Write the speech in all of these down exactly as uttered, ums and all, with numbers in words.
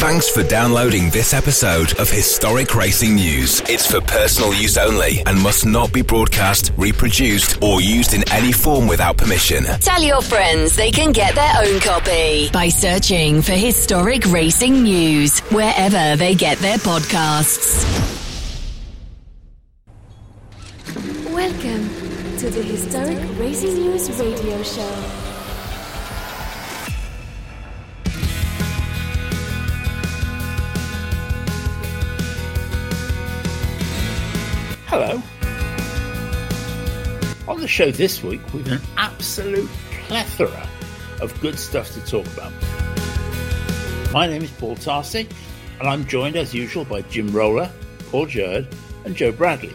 Thanks for downloading this episode of Historic Racing News. It's for personal use only and must not be broadcast, reproduced, or used in any form without permission. Tell your friends they can get their own copy by searching for Historic Racing News wherever they get their podcasts. Welcome to the Historic Racing News radio show. Hello. On the show this week, we've an absolute plethora of good stuff to talk about. My name is Paul Tarsey, and I'm joined as usual by Jim Roller, Paul Jurd, and Joe Bradley.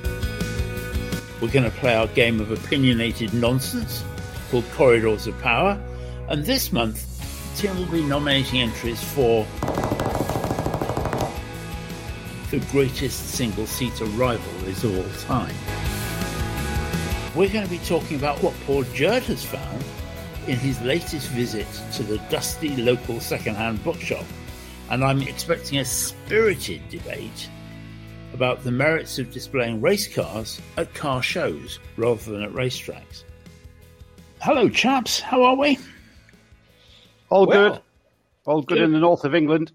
We're going to play our game of opinionated nonsense called Corridors of Power, and this month, Tim will be nominating entries for the greatest single-seater rival is all time. We're going to be talking about what Paul Jurd has found in his latest visit to the dusty local second-hand bookshop, and I'm expecting a spirited debate about the merits of displaying race cars at car shows rather than at racetracks. Hello, chaps. How are we? All well, good. All good, good in the north of England.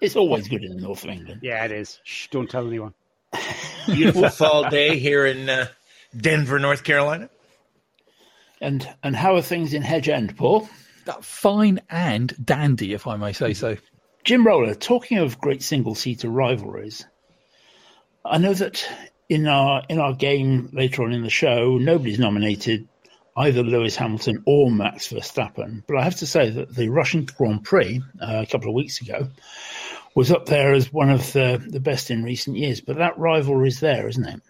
It's always good in the north of England. Yeah, it is. Shh, don't tell anyone. Beautiful fall day here in uh, Denver, North Carolina. And and how are things in Hedge End, Paul? Fine and dandy, if I may say so. Jim Roller, talking of great single-seater rivalries, I know that in our in our game later on in the show, nobody's nominated either Lewis Hamilton or Max Verstappen. But I have to say that the Russian Grand Prix uh, a couple of weeks ago was up there as one of the, the best in recent years. But that rivalry is there, isn't it?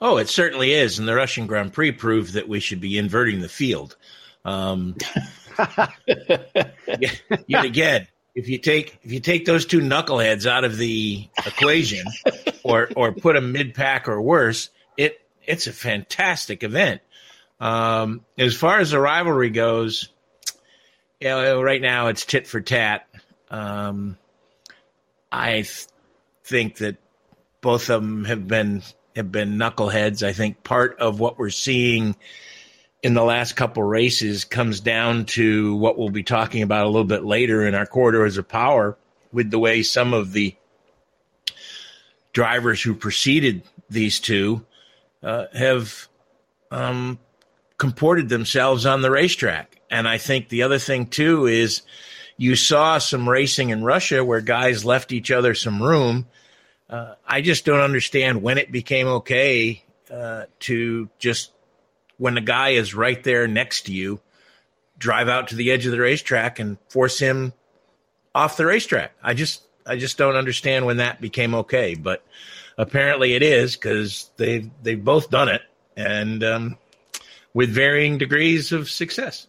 Oh, it certainly is. And the Russian Grand Prix proved that we should be inverting the field. Um, yet, yet again, if you take if you take those two knuckleheads out of the equation or, or put them mid-pack or worse, it it's a fantastic event. Um, as far as the rivalry goes, you know, right now it's tit for tat. Um, I th- think that both of them have been have been knuckleheads. I think part of what we're seeing in the last couple races comes down to what we'll be talking about a little bit later in our Corridors of Power, with the way some of the drivers who preceded these two uh, have um. comported themselves on the racetrack. And I think the other thing, too, is you saw some racing in Russia where guys left each other some room. Uh, I just don't understand when it became okay uh, to just, when the guy is right there next to you, drive out to the edge of the racetrack and force him off the racetrack. I just, I just don't understand when that became okay. But apparently it is, because they've, they've both done it. And, um, with varying degrees of success.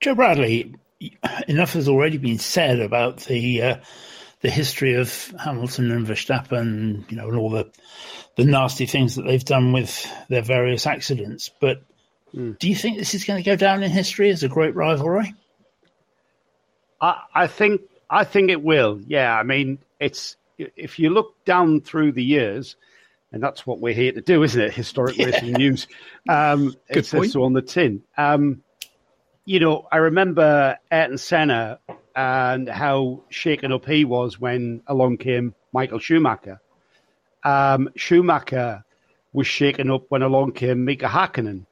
Joe Bradley, enough has already been said about the uh, the history of Hamilton and Verstappen, you know, and all the the nasty things that they've done with their various accidents. But mm. do you think this is going to go down in history as a great rivalry? I, I think I think it will. Yeah, I mean, it's if you look down through the years. And that's what we're here to do, isn't it? Historic yeah. Racing News. Um, Good it says point. So on the tin. Um, you know, I remember Ayrton Senna and how shaken up he was when along came Michael Schumacher. Um, Schumacher was shaken up when along came Mika Hakkinen.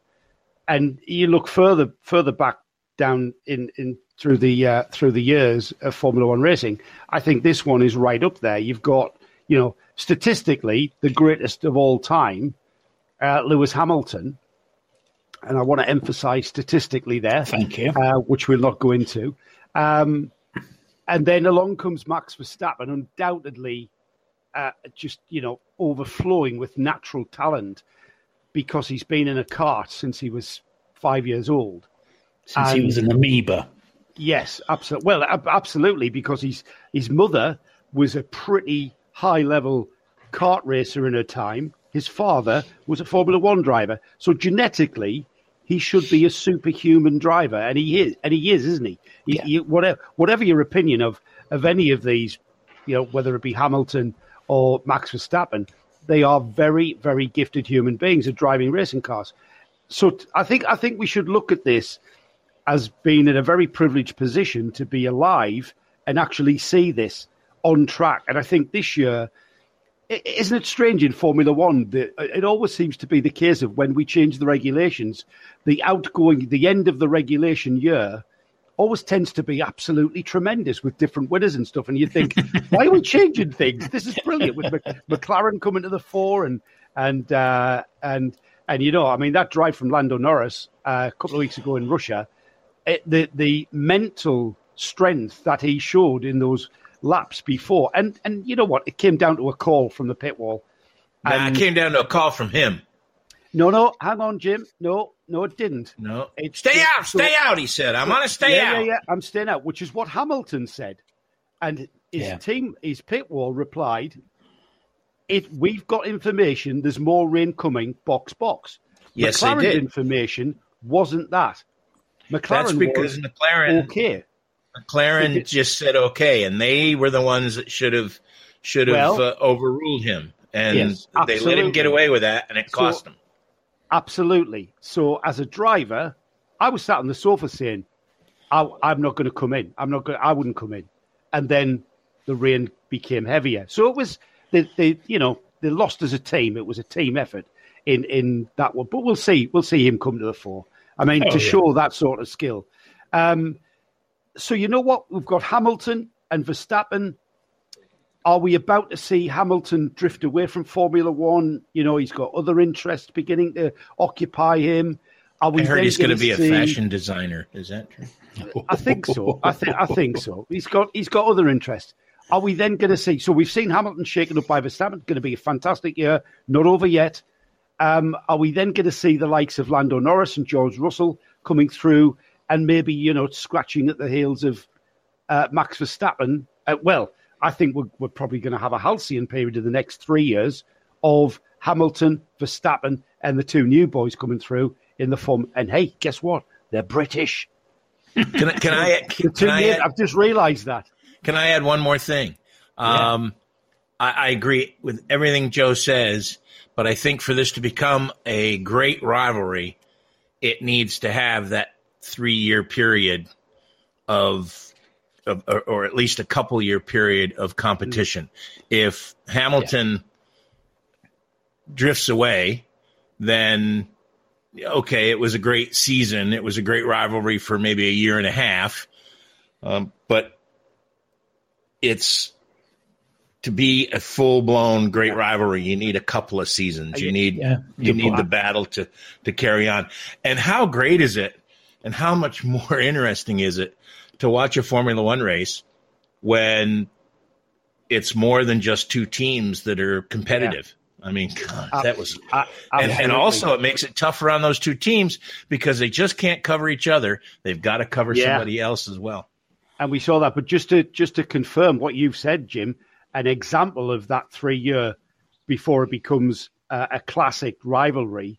And you look further further back down in, in through the uh, through the years of Formula One racing. I think this one is right up there. You've got, you know, statistically, the greatest of all time, uh, Lewis Hamilton. And I want to emphasize statistically there. Thank you. Uh, which we'll not go into. Um, and then along comes Max Verstappen, undoubtedly uh, just, you know, overflowing with natural talent because he's been in a cart since he was five years old. Since and, he was an amoeba. Yes, absolutely. Well, ab- absolutely, because he's, his mother was a pretty high-level kart racer in her time. His father was a Formula One driver. So genetically, He should be a superhuman driver, and he is, and he is, isn't he? he, yeah. he whatever, whatever your opinion of, of any of these, you know, whether it be Hamilton or Max Verstappen, they are very, very gifted human beings at driving racing cars. So t- I think I think we should look at this as being in a very privileged position to be alive and actually see this on track. And I think this year, isn't it strange in Formula One that it always seems to be the case of when we change the regulations, the outgoing, the end of the regulation year always tends to be absolutely tremendous with different winners and stuff. And you think, why are we changing things? This is brilliant with McLaren coming to the fore and, and, uh, and, and, you know, I mean, that drive from Lando Norris uh, a couple of weeks ago in Russia, it, the, the mental strength that he showed in those laps before. And, and you know what? It came down to a call from the pit wall. Nah, it came down to a call from him. No, no, hang on, Jim. No, no, it didn't. No. It, stay it, out, so, stay out, he said. I'm so, on to stay yeah, out. Yeah, yeah, I'm staying out, which is what Hamilton said. And his yeah. team, his pit wall replied, "It, we've got information, there's more rain coming, box, box." Yes, McLaren's they did. Information wasn't that. McLaren That's because was McLaren, okay. McLaren it, just said okay, and they were the ones that should have should have well, uh, overruled him. And yes, they let him get away with that, and it cost so, him. Absolutely. So as a driver, I was sat on the sofa saying, I, I'm not going to come in. I'm not going. I wouldn't come in. And then the rain became heavier. So it was, they, they, you know, they lost as a team. It was a team effort in, in that one. But we'll see. We'll see him come to the fore. I mean, oh, to yeah. show that sort of skill. Um, so you know what? We've got Hamilton and Verstappen. Are we about to see Hamilton drift away from Formula One? You know, he's got other interests beginning to occupy him. Are we I heard he's going to be a see... fashion designer. Is that true? I think so. I think I think so. He's got he's got other interests. Are we then going to see? So we've seen Hamilton shaken up by Verstappen. Going to be a fantastic year. Not over yet. Um, are we then going to see the likes of Lando Norris and George Russell coming through and maybe, you know, scratching at the heels of uh, Max Verstappen? Uh, well. I think we're, we're probably going to have a halcyon period in the next three years of Hamilton, Verstappen, and the two new boys coming through in the form. And hey, guess what? They're British. Can I? Can I? Can, can I add, I've just realised that. Can I add one more thing? Um, yeah. I, I agree with everything Joe says, but I think for this to become a great rivalry, it needs to have that three-year period of. Of, or, or at least a couple year period of competition. If Hamilton yeah. drifts away, then, okay, it was a great season. It was a great rivalry for maybe a year and a half. Um, but it's to be a full blown great yeah. rivalry. You need a couple of seasons. You need, yeah. you need the battle to, to carry on. And how great is it? And how much more interesting is it to watch a Formula One race when it's more than just two teams that are competitive? Yeah. I mean, God, uh, that was uh, and, and also it makes it tougher on those two teams because they just can't cover each other. They've got to cover yeah. somebody else as well. And we saw that. But just to just to confirm what you've said, Jim, an example of that three-year before it becomes uh, a classic rivalry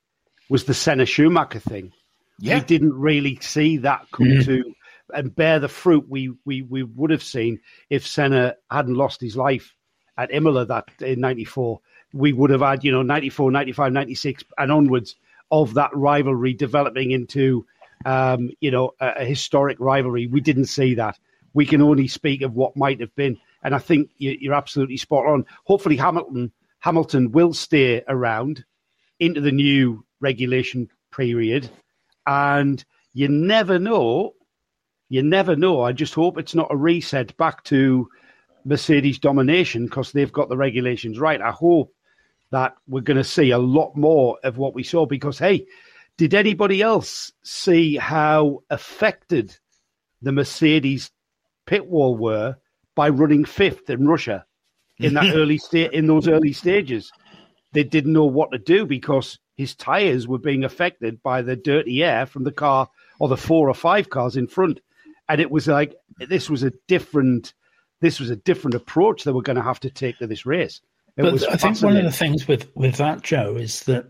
was the Senna-Schumacher thing. Yeah. We didn't really see that come mm-hmm. to and bear the fruit we, we, we would have seen if Senna hadn't lost his life at Imola that in ninety-four. We would have had, you know, ninety-four, ninety-five, ninety-six and onwards of that rivalry developing into, um, you know, a, a historic rivalry. We didn't see that. We can only speak of what might have been. And I think you, you're absolutely spot on. Hopefully Hamilton Hamilton will stay around into the new regulation period. And you never know. You never know. I just hope it's not a reset back to Mercedes domination because they've got the regulations right. I hope that we're going to see a lot more of what we saw because, hey, did anybody else see how affected the Mercedes pit wall were by running fifth in Russia in that early sta- in those early stages? They didn't know what to do because his tires were being affected by the dirty air from the car or the four or five cars in front. And it was like this was a different, this was a different approach that we're going to have to take to this race. It but was I think one of the things with, with that, Joe, is that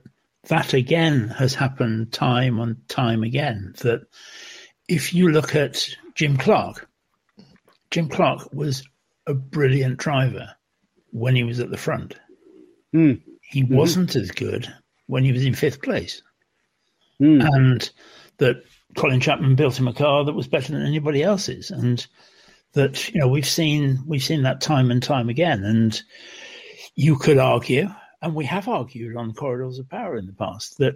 that again has happened time and time again. That if you look at Jim Clark, Jim Clark was a brilliant driver when he was at the front. Mm. He mm. wasn't as good when he was in fifth place. Mm. And that Colin Chapman built him a car that was better than anybody else's. And that, you know, we've seen we've seen that time and time again. And you could argue, and we have argued on Corridors of Power in the past, that,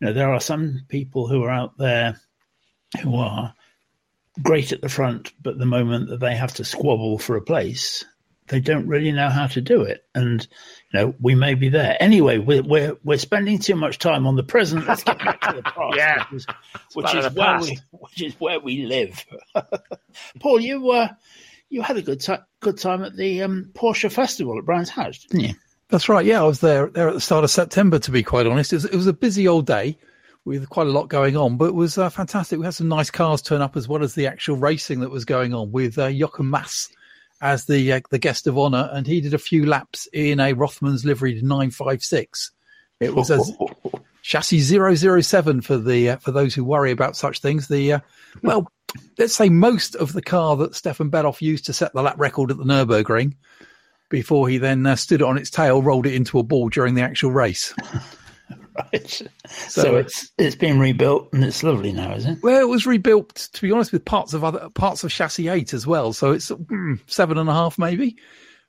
you know, there are some people who are out there who are great at the front, but the moment that they have to squabble for a place, they don't really know how to do it. And, you know, we may be there. Anyway, we're we're, we're spending too much time on the present. Let's get back to the past, yeah. which, which, is the where past. We, which is where we live. Paul, you uh, you had a good, t- good time at the um, Porsche Festival at Brands Hatch, didn't you? That's right, yeah. I was there, there at the start of September, to be quite honest. It was, it was a busy old day with quite a lot going on, but it was uh, fantastic. We had some nice cars turn up, as well as the actual racing that was going on, with uh, Jochen Mass as the uh, the guest of honour, and he did a few laps in a Rothmans liveried nine five six. It was a chassis zero zero seven for the uh, for those who worry about such things. The uh, well, let's say most of the car that Stefan Bellof used to set the lap record at the Nürburgring before he then uh, stood it on its tail, rolled it into a ball during the actual race. Right. So, so it's it's been rebuilt and it's lovely now, is it? Well, it was rebuilt, to be honest, with parts of other parts of chassis eight as well. So it's mm, seven and a half maybe.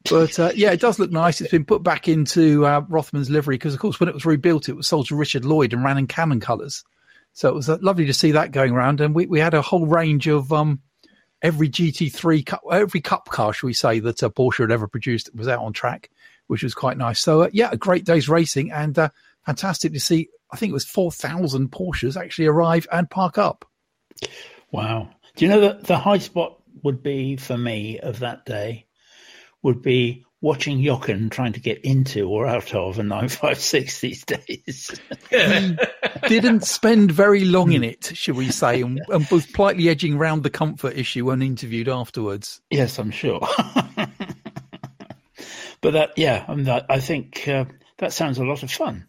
But uh, yeah, it does look nice. It's been put back into uh, Rothmans livery because, of course, when it was rebuilt, it was sold to Richard Lloyd and ran in Canon colours. So it was uh, lovely to see that going around. And we, we had a whole range of um, every G T three, cup, every cup car, shall we say, that uh, Porsche had ever produced that was out on track, which was quite nice. So uh, yeah, a great day's racing and uh, fantastic to see. I think it was four thousand Porsches actually arrive and park up. Wow. Do you know that the high spot would be, for me, of that day, would be watching Jochen trying to get into or out of a nine five six these days. He didn't spend very long in it, should we say, and, and was politely edging round the comfort issue when interviewed afterwards. Yes, I'm sure. But that, yeah, I, mean, I think uh, that sounds a lot of fun.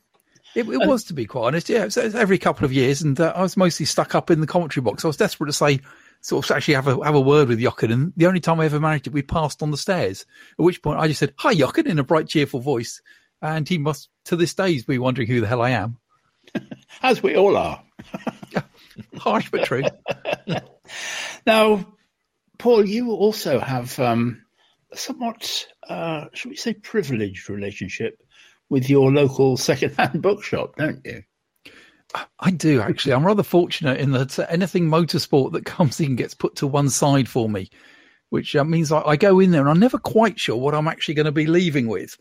It, it was, to be quite honest, yeah. It was every couple of years, and uh, I was mostly stuck up in the commentary box. I was desperate to say, sort of actually have a have a word with Jochen, and the only time I ever managed it, we passed on the stairs, at which point I just said, "Hi, Jochen," in a bright, cheerful voice, and he must, to this day, be wondering who the hell I am. As we all are. Harsh, but true. Now, Paul, you also have um, a somewhat, uh, shall we say, privileged relationship with your local second-hand bookshop, don't you? I do, actually. I'm rather fortunate in that anything motorsport that comes in gets put to one side for me, which uh, means I, I go in there and I'm never quite sure what I'm actually going to be leaving with,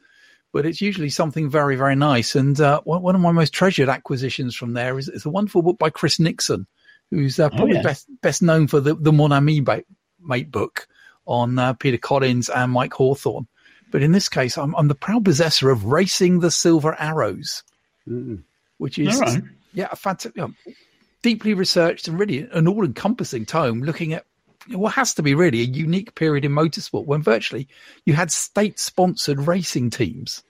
but it's usually something very, very nice. And uh, one, one of my most treasured acquisitions from there is, is a wonderful book by Chris Nixon, who's uh, probably oh, yes. best best known for the, the Mon Ami ba- Mate book on uh, Peter Collins and Mike Hawthorne. But in this case, I'm, I'm the proud possessor of Racing the Silver Arrows, mm. which is, right. yeah, a fantastic, you know, deeply researched and really an all-encompassing tome looking at what has to be really a unique period in motorsport when virtually you had state-sponsored racing teams,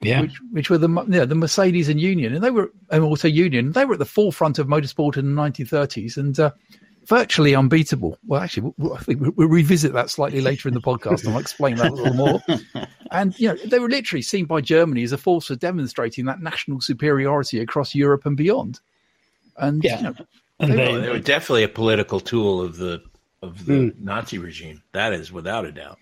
yeah, which, which were the you know, the Mercedes and Union, and they were and also Union. They were at the forefront of motorsport in the nineteen thirties, and uh, virtually unbeatable. Well, actually, I think we'll revisit that slightly later in the podcast, and I'll explain that a little more. And, you know, they were literally seen by Germany as a force for demonstrating that national superiority across Europe and beyond. And, yeah. you know, and they, they, were, they were definitely a political tool of the of the mm. Nazi regime. That is without a doubt.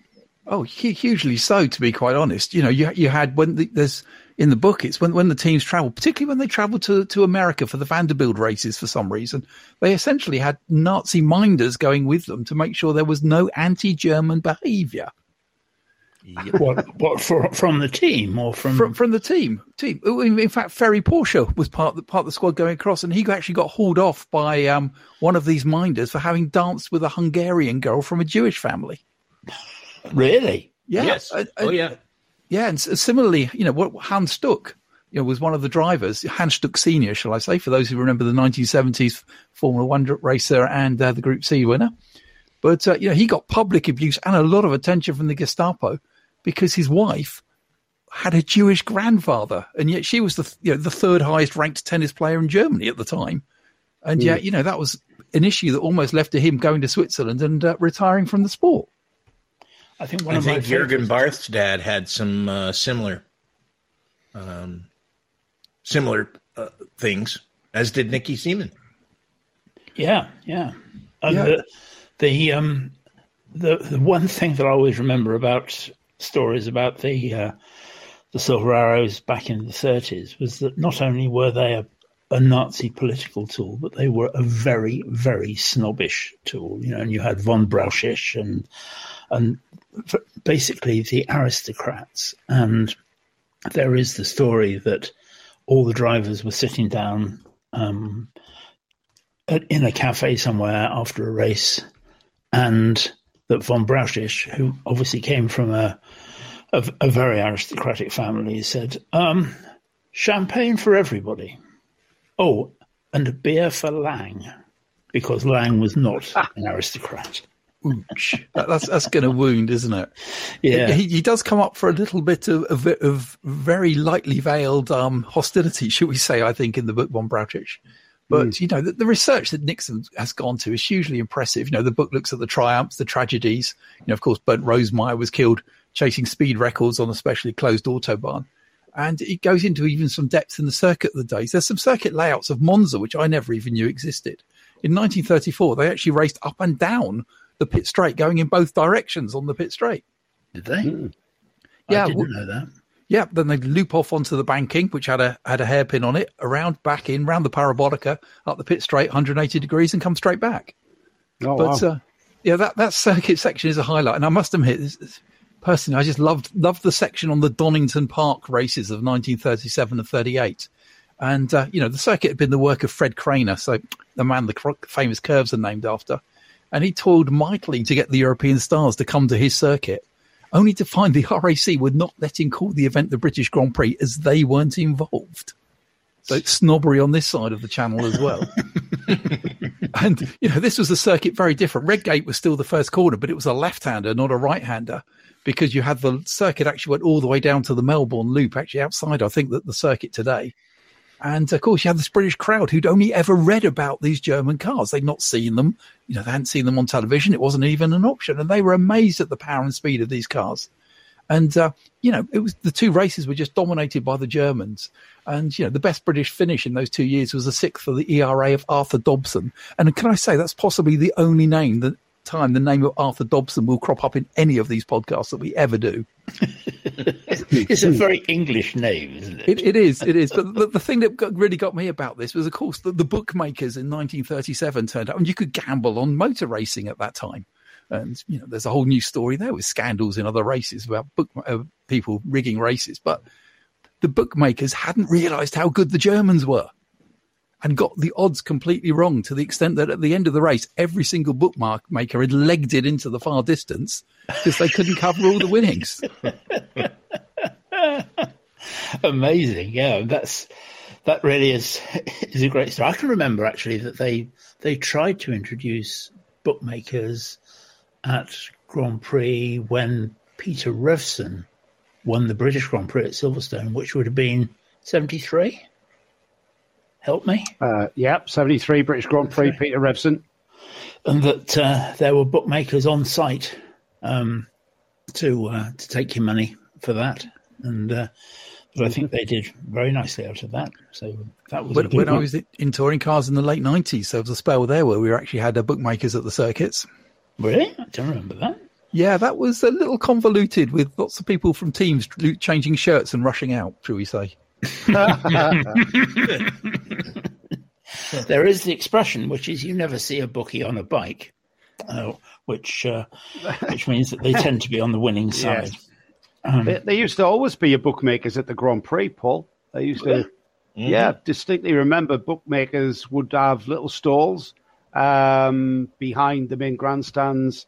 Oh, hugely so, to be quite honest. You know, you you had when the, there's in the book, it's when, when the teams traveled, particularly when they traveled to, to America for the Vanderbilt races for some reason, they essentially had Nazi minders going with them to make sure there was no anti-German behavior. Yep. What, what for, from the team or from... from from the team? Team. In fact, Ferry Porsche was part of the, part of the squad going across, and he actually got hauled off by um, one of these minders for having danced with a Hungarian girl from a Jewish family. Really? Yeah. Yes. I, I, oh, yeah. Yeah, and similarly, you know, what Hans Stuck, you know, was one of the drivers, Hans Stuck Senior, shall I say, for those who remember the nineteen seventies Formula One racer and uh, the Group C winner. But, uh, you know, he got public abuse and a lot of attention from the Gestapo because his wife had a Jewish grandfather, and yet she was the you know, the third highest ranked tennis player in Germany at the time. And mm. yet, you know, that was an issue that almost led to him going to Switzerland and uh, retiring from the sport. I think one I of think my Jürgen Barth's dad had some uh, similar, um, similar uh, things, as did Nicky Seaman. Yeah, yeah. And yeah. The the, um, the the one thing that I always remember about stories about the uh, the Silver Arrows back in the thirties was that not only were they a a Nazi political tool, but they were a very, very snobbish tool, you know, and you had von Brauchitsch and, and basically the aristocrats. And there is the story that all the drivers were sitting down um, at, in a cafe somewhere after a race, and that von Brauchitsch, who obviously came from a, a, a very aristocratic family, said, um, champagne for everybody. Oh, and a beer for Lang, because Lang was not an aristocrat. Ouch. That's that's going to wound, isn't it? Yeah. He, he does come up for a little bit of, of, of very lightly veiled um, hostility, should we say, I think, in the book von Brauchitsch. But, mm. you know, the, the research that Nixon has gone to is hugely impressive. You know, the book looks at the triumphs, the tragedies. You know, of course, Bernd Rosemeyer was killed chasing speed records on a specially closed autobahn. And it goes into even some depth in the circuit of the days. There's some circuit layouts of Monza, which I never even knew existed. In nineteen thirty-four, they actually raced up and down the pit straight, going in both directions on the pit straight. Did they? Mm. Yeah, I didn't w- know that. Yeah, then they'd loop off onto the banking, which had a had a hairpin on it, around, back in, round the parabolica, up the pit straight, one hundred eighty degrees, and come straight back. Oh, but, wow. uh, yeah, that, that circuit section is a highlight. And I must admit, this, this, personally, I just loved loved the section on the Donington Park races of nineteen thirty-seven and thirty-eight. And, uh, you know, the circuit had been the work of Fred Craner, so the man the cr- famous curves are named after. And he toiled mightily to get the European stars to come to his circuit, only to find the R A C would not let him call the event the British Grand Prix, as they weren't involved. So snobbery on this side of the channel as well. And, you know, this was a circuit very different. Redgate was still the first corner, but it was a left-hander, not a right-hander, because you had the circuit actually went all the way down to the Melbourne Loop, actually outside, I think, that the circuit today. And, of course, you had this British crowd who'd only ever read about these German cars. They'd not seen them. You know, they hadn't seen them on television. It wasn't even an option. And they were amazed at the power and speed of these cars. And, uh, you know, it was the two races were just dominated by the Germans. And, you know, the best British finish in those two years was the sixth for the E R A of Arthur Dobson. And can I say that's possibly the only name that time the name of Arthur Dobson will crop up in any of these podcasts that we ever do. It's a very English name, isn't it? It, it is, it is. But the, the thing that got, really got me about this was, of course, that the bookmakers in nineteen thirty-seven turned up, and you could gamble on motor racing at that time. And, you know, there's a whole new story there with scandals in other races about book, uh, people rigging races. But the bookmakers hadn't realized how good the Germans were and got the odds completely wrong, to the extent that at the end of the race, every single bookmaker had legged it into the far distance because they couldn't cover all the winnings. Amazing. Yeah, that's that really is, is a great story. I can remember, actually, that they they tried to introduce bookmakers at Grand Prix when Peter Revson won the British Grand Prix at Silverstone, which would have been seventy-three. Help me. Uh, yep, seventy-three British Grand Prix, okay. Peter Revson. And that uh, there were bookmakers on site um, to uh, to take your money for that. And uh, but I think they did very nicely out of that. So that was when, when I was in touring cars in the late nineties, there was a spell there where we actually had uh, bookmakers at the circuits. Really? I don't remember that. Yeah, that was a little convoluted with lots of people from teams changing shirts and rushing out, shall we say. There is the expression, which is you never see a bookie on a bike, uh, which uh, which means that they tend to be on the winning side. Yes. Um, they, they used to always be your bookmakers at the Grand Prix, Paul. They used to, yeah, yeah distinctly remember bookmakers would have little stalls Um, behind the main grandstands,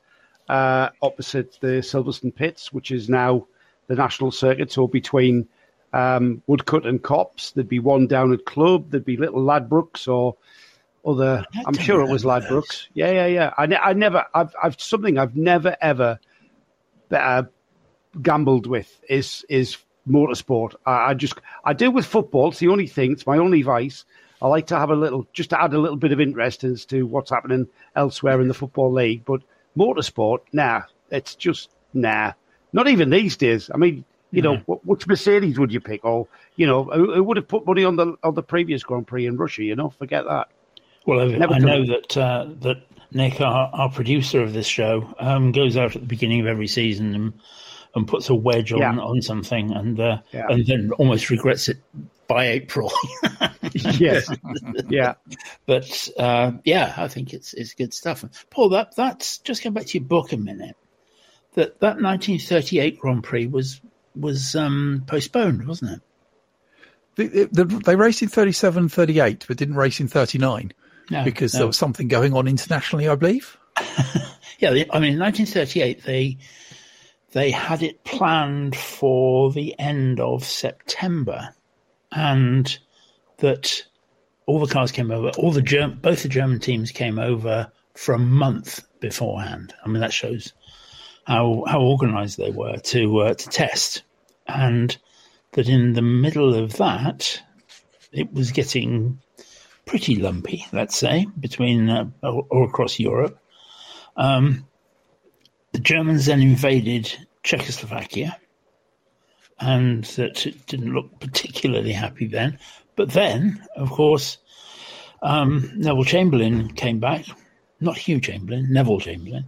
uh, opposite the Silverstone pits, which is now the national circuit. So between um, Woodcut and Copse, there'd be one down at Club. There'd be little Ladbrokes or other. I'm sure it was Ladbrokes. Yeah, yeah, yeah. I, ne- I never. I've. I've something I've never ever uh, gambled with is is motorsport. I, I just I deal with football. It's the only thing. It's my only vice. I like to have a little, just to add a little bit of interest as to what's happening elsewhere in the football league. But motorsport, nah, it's just nah. Not even these days. I mean, you yeah. know, what, which Mercedes would you pick? Or you know, who, who would have put money on the on the previous Grand Prix in Russia? You know, forget that. Well, I, I know that uh, that Nick, our, our producer of this show, um, goes out at the beginning of every season and, and puts a wedge on, yeah. on something, and uh, yeah. and then almost regrets it by April. yes, yeah, but uh, yeah, I think it's it's good stuff. Paul, that that's just going back to your book a minute. That that nineteen thirty-eight Grand Prix was was um, postponed, wasn't it? They, they, they raced in thirty-seven, thirty-eight, but didn't race in thirty-nine. No, because no. there was something going on internationally, I believe. yeah, they, I mean, in nineteen thirty-eight, they they had it planned for the end of September, and that all the cars came over. All the Germ- both the German teams came over for a month beforehand. I mean, that shows how how organised they were to uh, to test, and that in the middle of that, it was getting pretty lumpy, let's say, between uh, or across Europe. Um, the Germans then invaded Czechoslovakia, and that it didn't look particularly happy then. But then, of course, um, Neville Chamberlain came back, not Hugh Chamberlain, Neville Chamberlain,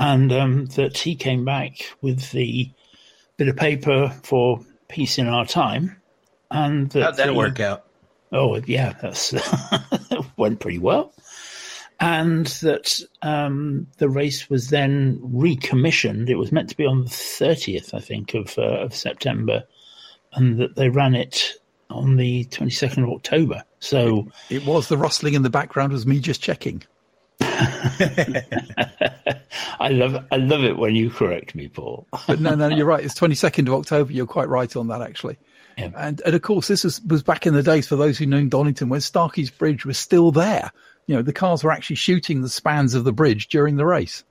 and um, that he came back with the bit of paper for peace in our time. And that How'd that he, work out? Oh, yeah, that's went pretty well. And that um, the race was then recommissioned. It was meant to be on the thirtieth, I think, of, uh, of September, and that they ran it on the twenty-second of October. So it, it was the rustling in the background was me just checking. I love I love it when you correct me, Paul. But no, no, you're right. It's twenty-second of October. You're quite right on that, actually. Yeah. And, and of course, this was, was back in the days, for those who knew Donington, when Starkey's Bridge was still there. You know, the cars were actually shooting the spans of the bridge during the race.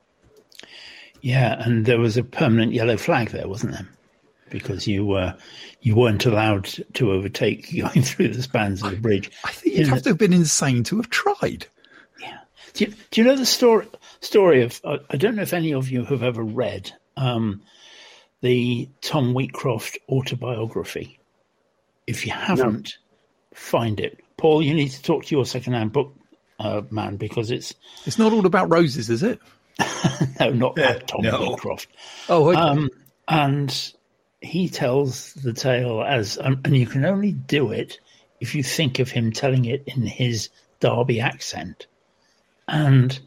Yeah, and there was a permanent yellow flag there, wasn't there? Because you were uh, you weren't allowed to overtake going through the spans of the bridge. I, I think you'd have to have been insane to have tried. Yeah. Do you, do you know the story story of? Uh, I don't know if any of you have ever read um, the Tom Wheatcroft autobiography. If you haven't, no. find it. Paul, you need to talk to your second-hand book uh, man, because it's... It's not all about roses, is it? no, not uh, Tom no. Wheatcroft. Oh, okay. Um, and he tells the tale as... Um, and you can only do it if you think of him telling it in his Derby accent. And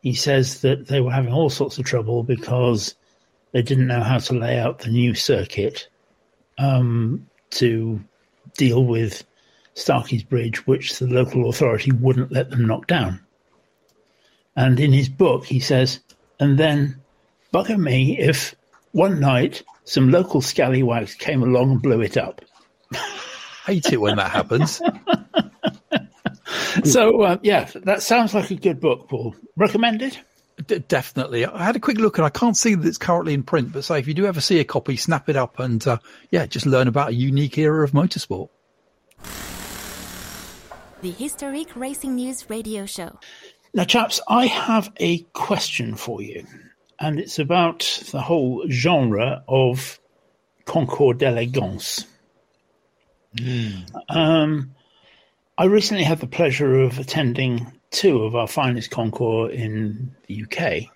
he says that they were having all sorts of trouble because they didn't know how to lay out the new circuit um, to... deal with Starkey's Bridge, which the local authority wouldn't let them knock down. And in his book, he says, and then bugger me if one night some local scallywags came along and blew it up. Hate it when that happens. so, uh, yeah, that sounds like a good book, Paul. Recommended? D- definitely. I had a quick look, and I can't see that it's currently in print, but say if you do ever see a copy, snap it up and uh, yeah, just learn about a unique era of motorsport. The Historic Racing News Radio Show. Now, chaps, I have a question for you, and it's about the whole genre of concours d'élégance. Mm. Um, I recently had the pleasure of attending two of our finest concours in the U K,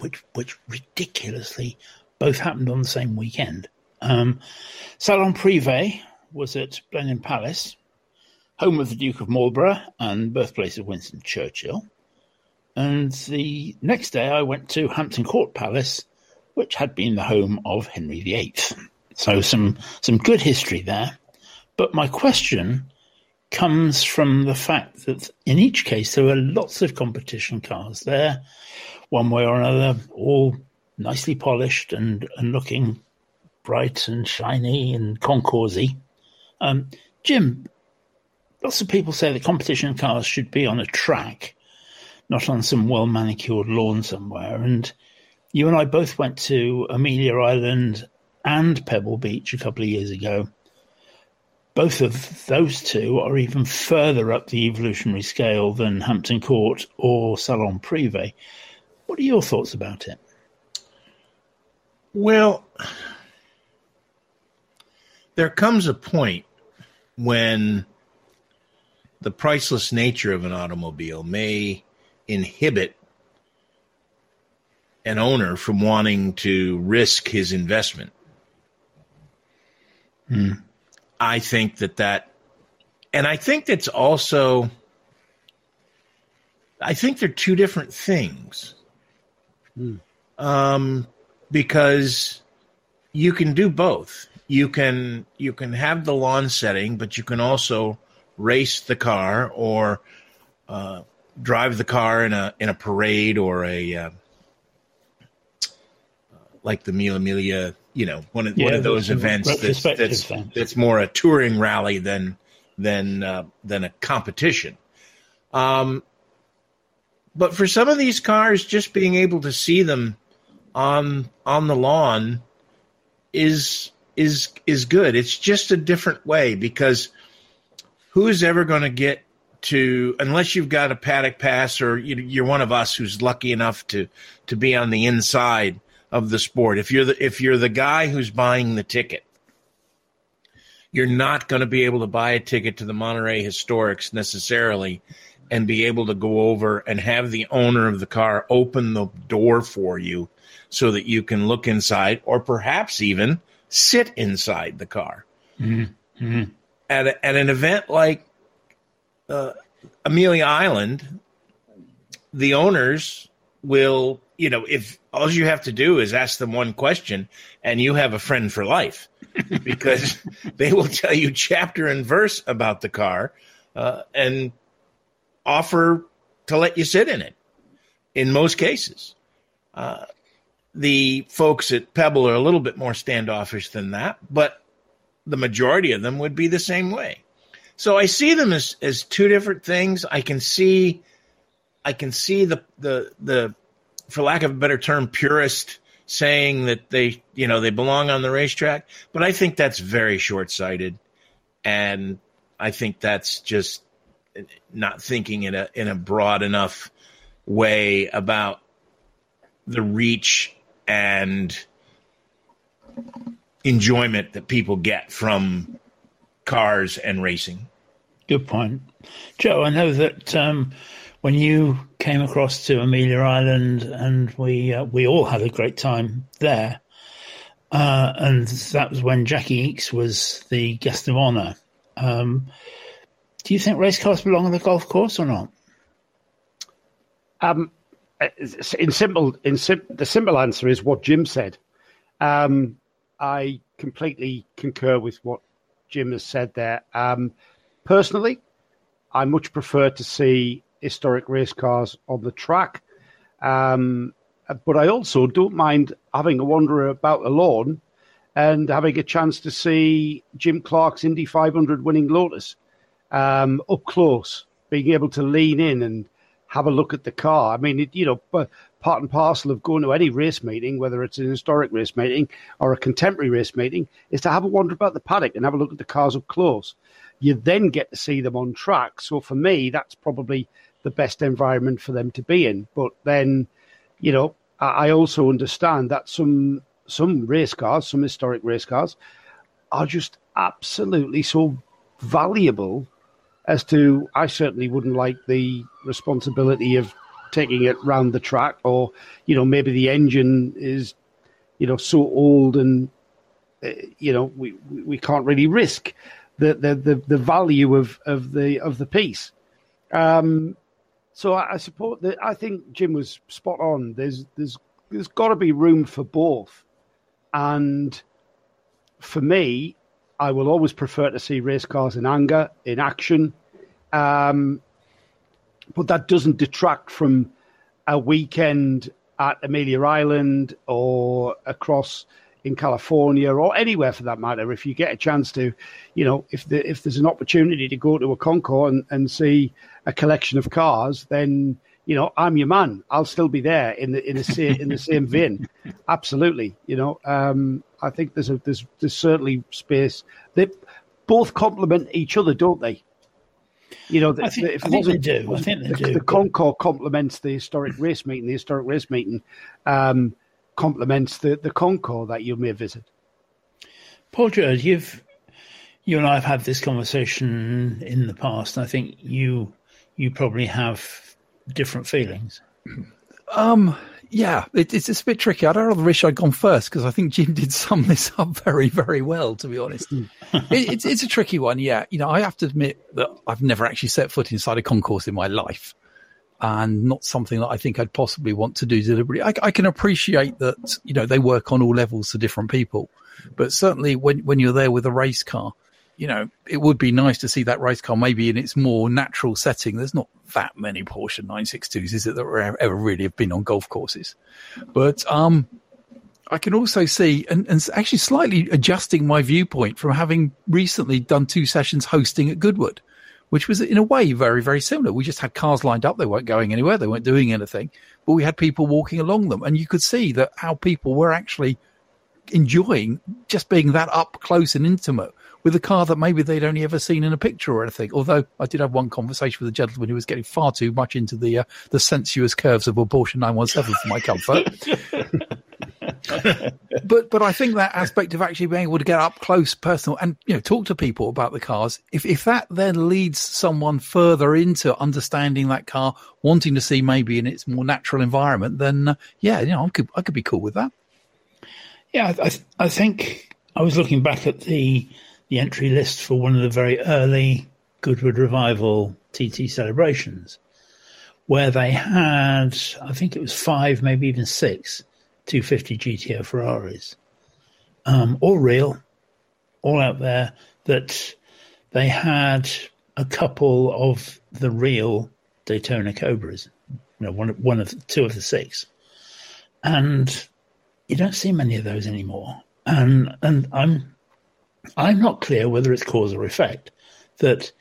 which which ridiculously both happened on the same weekend. Um, Salon Privé was at Blenheim Palace, home of the Duke of Marlborough and birthplace of Winston Churchill. And the next day I went to Hampton Court Palace, which had been the home of Henry the eighth. So some some good history there. But my question comes from the fact that in each case there were lots of competition cars there, one way or another, all nicely polished and, and looking bright and shiny and concours-y. Um, Jim, lots of people say that competition cars should be on a track, not on some well-manicured lawn somewhere. And you and I both went to Amelia Island and Pebble Beach a couple of years ago. Both of those two are even further up the evolutionary scale than Hampton Court or Salon Privé. What are your thoughts about it? Well, there comes a point when the priceless nature of an automobile may inhibit an owner from wanting to risk his investment. Hmm. I think that that, and I think that's also, I think they're two different things. Mm. Um, because you can do both. You can, you can have the lawn setting, but you can also race the car or uh, drive the car in a, in a parade or a, uh, like the Mille Miglia, you know, one of yeah, one of those events that's that's, that's more a touring rally than than uh, than a competition. Um, but for some of these cars, just being able to see them on on the lawn is is is good. It's just a different way, because who's ever going to get to, unless you've got a paddock pass or you, you're one of us who's lucky enough to to be on the inside of the sport. If you're the, if you're the guy who's buying the ticket, you're not going to be able to buy a ticket to the Monterey Historics necessarily and be able to go over and have the owner of the car open the door for you so that you can look inside or perhaps even sit inside the car. Mm-hmm. At a, at an event like uh, Amelia Island, the owners will, you know, if all you have to do is ask them one question and you have a friend for life, because they will tell you chapter and verse about the car uh, and offer to let you sit in it. In most cases, uh, the folks at Pebble are a little bit more standoffish than that, but the majority of them would be the same way. So I see them as, as two different things. I can see, I can see the, the, the, for lack of a better term, purist saying that they, you know, they belong on the racetrack. But I think that's very short-sighted, and I think that's just not thinking in a in a broad enough way about the reach and enjoyment that people get from cars and racing. Good point. Joe, I know that um, when you came across to Amelia Island and we uh, we all had a great time there, uh, and that was when Jackie Eakes was the guest of honour. Um, do you think race cars belong on the golf course or not? Um, in simple, in sim- the simple answer is what Jim said. Um, I completely concur with what Jim has said there. Um, Personally, I much prefer to see historic race cars on the track, um, but I also don't mind having a wander about the lawn and having a chance to see Jim Clark's Indy five hundred winning Lotus um, up close, being able to lean in and have a look at the car. I mean, it, you know, part and parcel of going to any race meeting, whether it's an historic race meeting or a contemporary race meeting, is to have a wander about the paddock and have a look at the cars up close. You then get to see them on track. So for me, that's probably the best environment for them to be in. But then, you know, I also understand that some some race cars, some historic race cars, are just absolutely so valuable as to, I certainly wouldn't like the responsibility of taking it round the track, or, you know, maybe the engine is, you know, so old and, uh, you know, we, we can't really risk The, the the the value of of the of the piece. Um, so I, I support that. I think Jim was spot on. There's there's there's got to be room for both, and for me, I will always prefer to see race cars in anger, in action. Um, but that doesn't detract from a weekend at Amelia Island or across in California or anywhere for that matter. If you get a chance to, you know, if the, if there's an opportunity to go to a concours and, and see a collection of cars, then you know, I'm your man. I'll still be there in the in the same in the same vein. Absolutely, you know. Um, I think there's a there's there's certainly space. They both complement each other, don't they? You know, the, I think, if I think they do. I think they the, do. The Concours complements the historic race meeting. The historic race meeting um, complements the the Concours that you may visit. Paul Jurd, you've you and I have had this conversation in the past, and I think you you probably have different feelings. Um, yeah, it, it's it's a bit tricky. I rather wish I'd gone first because I think Jim did sum this up very, very well. To be honest, it, it's it's a tricky one. Yeah, you know, I have to admit that I've never actually set foot inside a concourse in my life, and not something that I think I'd possibly want to do deliberately. I, I can appreciate that, you know, they work on all levels to different people, but certainly when when you're there with a race car, you know, it would be nice to see that race car maybe in its more natural setting. There's not that many Porsche nine sixty-twos, is it, that ever really have been on golf courses? But um, I can also see, and, and actually slightly adjusting my viewpoint from having recently done two sessions hosting at Goodwood, which was in a way very, very similar. We just had cars lined up. They weren't going anywhere. They weren't doing anything. But we had people walking along them. And you could see that how people were actually enjoying just being that up close and intimate with a car that maybe they'd only ever seen in a picture or anything. Although I did have one conversation with a gentleman who was getting far too much into the uh, the sensuous curves of a Porsche nine one seven for my comfort. but but I think that aspect of actually being able to get up close, personal, and, you know, talk to people about the cars, if if that then leads someone further into understanding that car, wanting to see maybe in its more natural environment, then uh, yeah, you know, I could I could be cool with that. Yeah, I, th- I think I was looking back at the the entry list for one of the very early Goodwood Revival T T celebrations, where they had, I think it was five, maybe even six, two fifty G T O Ferraris, um, all real, all out there, that they had a couple of the real Daytona Cobras, you know, one, one of two of the six. And you don't see many of those anymore, and and I'm I'm not clear whether it's cause or effect. That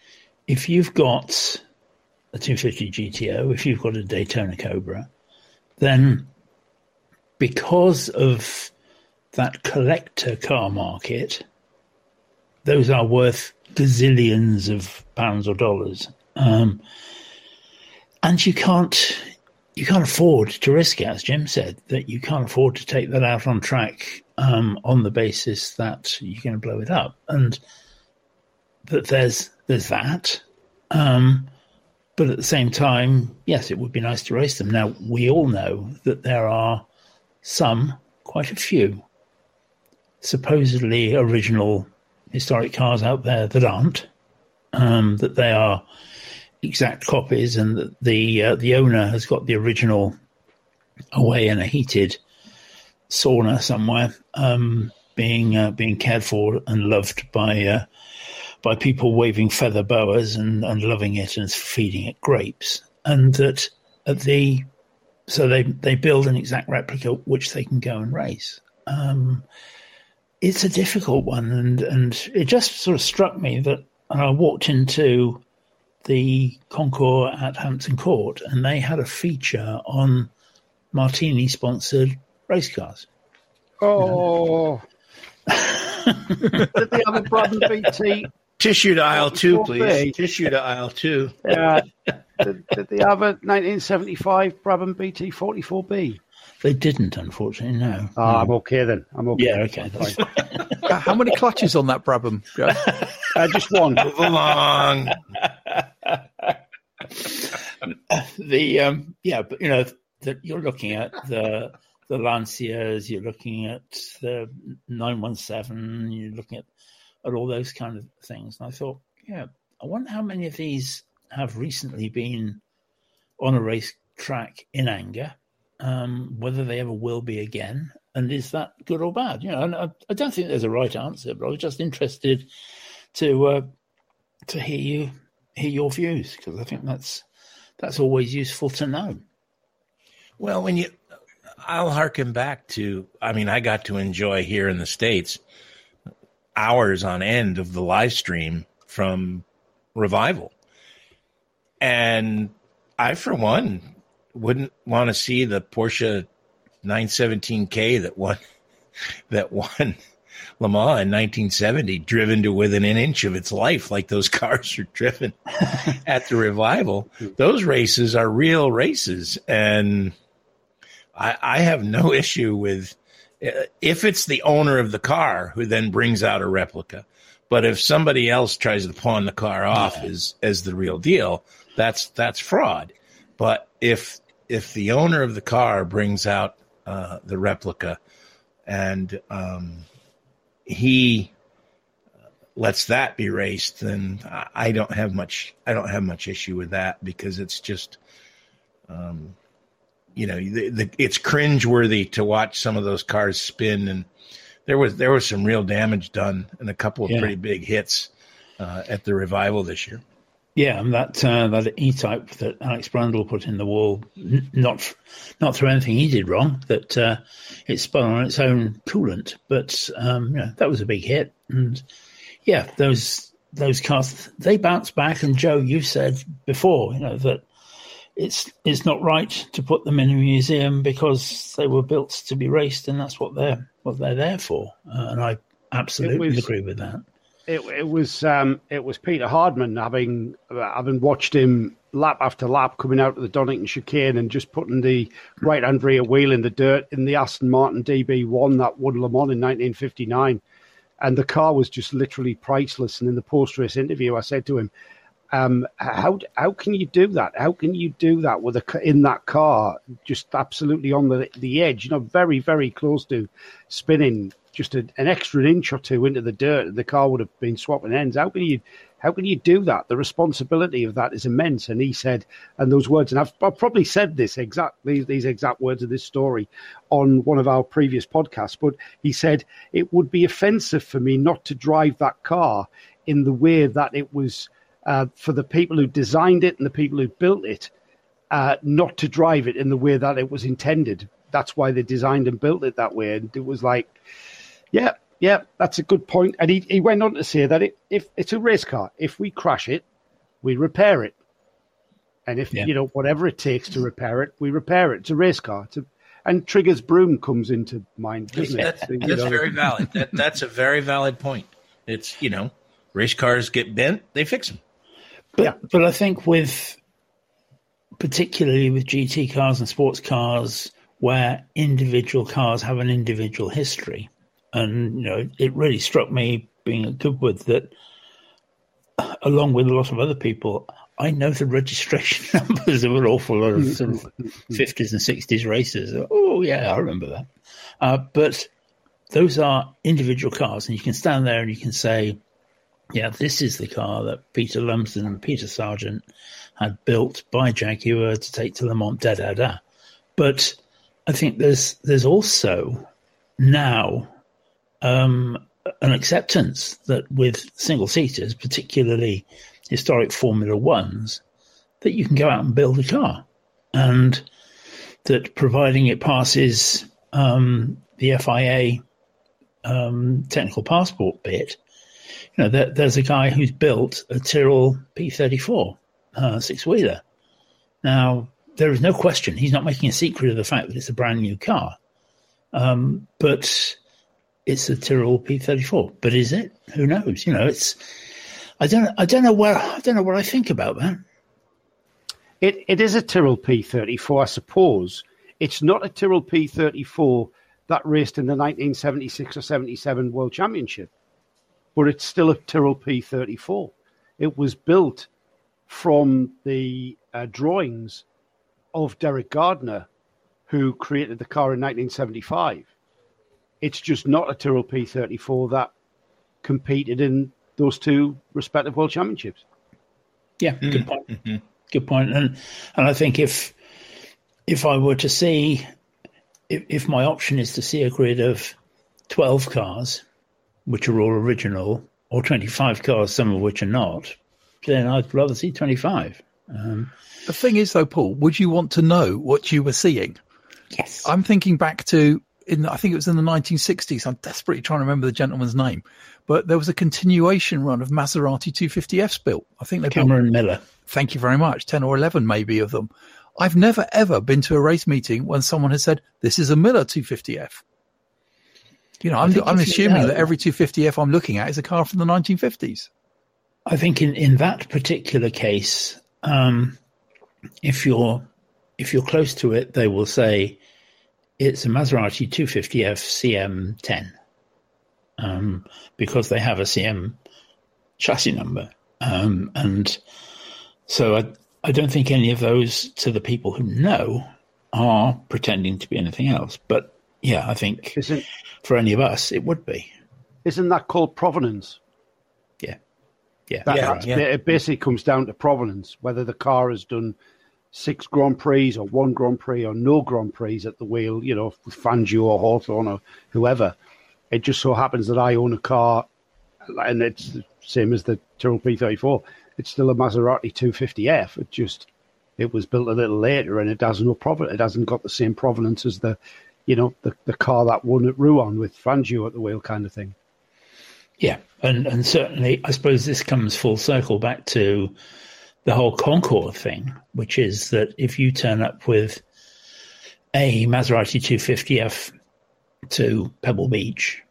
if you've got a two fifty G T O, if you've got a Daytona Cobra, then because of that collector car market, those are worth gazillions of pounds or dollars, um, and you can't. You can't afford to risk it, as Jim said, that you can't afford to take that out on track um, on the basis that you're going to blow it up. And that there's there's that. Um, but at the same time, yes, it would be nice to race them. Now, we all know that there are some, quite a few, supposedly original historic cars out there that aren't, um, that they are exact copies, and that the uh, the owner has got the original away in a heated sauna somewhere, um, being uh, being cared for and loved by uh, by people waving feather boas and, and loving it and feeding it grapes. And that at the so they they build an exact replica which they can go and race. Um, it's a difficult one, and and it just sort of struck me that I walked into the Concours at Hampton Court, and they had a feature on Martini-sponsored race cars. Oh! Did they have a Brabham B T? Tissue to aisle two, please. Tissue to aisle two. Uh, did, did they have a nineteen seventy-five Brabham B T forty-four B? They didn't, unfortunately, no. Oh, no. I'm okay then. I'm okay. Yeah, okay. That's fine. How many clutches on that Brabham? uh, just one. Move along. The um, yeah, but you know, the, you're looking at the the Lanciers, you're looking at the nine one seven, you're looking at at all those kind of things. And I thought, yeah, I wonder how many of these have recently been on a race track in anger, um, whether they ever will be again, and is that good or bad? You know, and I, I don't think there's a right answer, but I was just interested to uh, to hear you. hear your views, because I think that's that's always useful to know. Well, when you I'll harken back to, I mean, I got to enjoy here in the States hours on end of the live stream from Revival. And I, for one, wouldn't want to see the Porsche nine seventeen K that won that won Le Mans in nineteen seventy driven to within an inch of its life like those cars are driven at the Revival. Those races are real races, and I, I have no issue with if it's the owner of the car who then brings out a replica. But if somebody else tries to pawn the car off yeah. as, as the real deal, that's that's fraud. But if if the owner of the car brings out uh, the replica and um, he lets that be raced, then I don't have much I don't have much issue with that, because it's just um, you know the, the, it's cringeworthy to watch some of those cars spin. And There was there was some real damage done and a couple of yeah. pretty big hits uh, at the Revival this year. Yeah, and that uh, that E-type that Alex Brundle put in the wall, n- not not through anything he did wrong, that uh, it spun on its own coolant. But um, yeah, that was a big hit. And yeah, those those cars, they bounce back. And Joe, you said before, you know, that it's it's not right to put them in a museum because they were built to be raced, and that's what they're what they're there for. Uh, and I absolutely was, agree with that. It, it was um, it was Peter Hardman, having having watched him lap after lap coming out of the Donington chicane and just putting the right hand rear wheel in the dirt in the Aston Martin D B one that won Le Mans in nineteen fifty-nine, and the car was just literally priceless. And in the post race interview, I said to him, Um, how how can you do that? How can you do that with a, in that car, just absolutely on the the edge? You know, very very close to spinning, just a, an extra inch or two into the dirt, the car would have been swapping ends. How can you how can you do that? The responsibility of that is immense. And he said, and those words, and I've, I've probably said this exact these, these exact words of this story on one of our previous podcasts. But he said it would be offensive for me not to drive that car in the way that it was. Uh, for the people who designed it and the people who built it, uh, not to drive it in the way that it was intended. That's why they designed and built it that way. And it was like, yeah, yeah, that's a good point. And he, he went on to say that it, if it's a race car, if we crash it, we repair it. And if, yeah. you know, whatever it takes to repair it, we repair it. It's a race car. It's a, and Trigger's broom comes into mind, doesn't it? That's, so, that's know, very valid. That, that's a very valid point. It's, you know, race cars get bent, they fix them. But, yeah. but I think with, particularly with G T cars and sports cars, where individual cars have an individual history, and you know, it really struck me being at Goodwood that, along with a lot of other people, I know the registration numbers of an awful lot of sort of fifties and sixties races. Oh yeah, I remember that. Uh, but those are individual cars, and you can stand there and you can say, yeah, this is the car that Peter Lumsden and Peter Sargent had built by Jaguar to take to Le Mans, da, da, da. But I think there's there's also now um, an acceptance that with single-seaters, particularly historic Formula Ones, that you can go out and build a car. And that providing it passes um, the F I A um, technical passport bit, you know, there, there's a guy who's built a Tyrrell P thirty-four uh, six-wheeler. Now, there is no question he's not making a secret of the fact that it's a brand new car, um, but it's a Tyrrell P thirty-four. But is it? Who knows? You know, it's I don't I don't know where I don't know what I think about that. It it is a Tyrrell P thirty-four, I suppose. It's not a Tyrrell P thirty-four that raced in the nineteen seventy-six or seventy-seven World Championship. But it's still a Tyrrell P thirty-four. It was built from the uh, drawings of Derek Gardner, who created the car in nineteen seventy-five. It's just not a Tyrrell P thirty-four that competed in those two respective world championships. Yeah, mm-hmm. good point. Mm-hmm. Good point. And and I think if if I were to see, if, if my option is to see a grid of twelve cars, which are all original, or twenty-five cars, some of which are not, then I'd rather see twenty-five. Um, the thing is, though, Paul, would you want to know what you were seeing? Yes. I'm thinking back to, in I think it was in the nineteen sixties, I'm desperately trying to remember the gentleman's name, but there was a continuation run of Maserati two fifty Fs built. I think they Cameron built, Miller. Thank you very much, ten or eleven maybe of them. I've never, ever been to a race meeting when someone has said, this is a Miller two fifty F. You know, I'm, I'm assuming know, that every two fifty F I'm looking at is a car from the nineteen fifties. I think in, in that particular case, um, if you're if you're close to it, they will say it's a Maserati two fifty F C M ten um, because they have a C M chassis number. Um, and so I, I don't think any of those, to the people who know, are pretending to be anything else. But, yeah, I think isn't, for any of us, it would be. Isn't that called provenance? Yeah. Yeah. That, yeah, yeah. It basically comes down to provenance, whether the car has done six Grand Prix or one Grand Prix or no Grand Prix at the wheel, you know, with Fangio or Hawthorne or whoever. It just so happens that I own a car, and it's the same as the Tyrrell P thirty-four. It's still a Maserati two fifty F. It just, it was built a little later, and it hasn't no provenance. It hasn't got the same provenance as the, you know, the, the car that won at Rouen with Fangio at the wheel, kind of thing. Yeah, and and certainly, I suppose this comes full circle back to the whole Concorde thing, which is that if you turn up with a Maserati two fifty F to Pebble Beach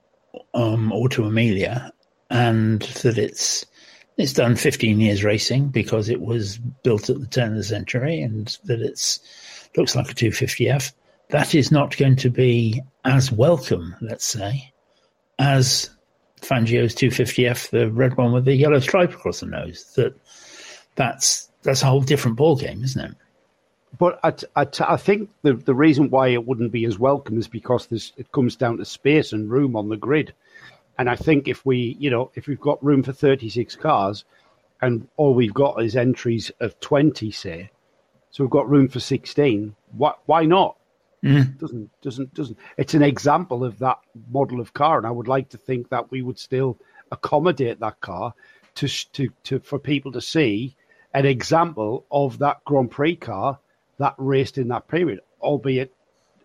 um, or to Amelia, and that it's It's done fifteen years racing because it was built at the turn of the century, and that it's looks like a two fifty F. That is not going to be as welcome, let's say, as Fangio's two fifty F, the red one with the yellow stripe across the nose. That that's that's a whole different ballgame, isn't it? But I, I, I think the the reason why it wouldn't be as welcome is because this it comes down to space and room on the grid. And I think if we, you know, if we've got room for thirty-six cars and all we've got is entries of twenty, say, so we've got room for sixteen, why, why not? Mm. Doesn't, doesn't, doesn't. It's an example of that model of car. And I would like to think that we would still accommodate that car to, to, to, for people to see an example of that Grand Prix car that raced in that period, albeit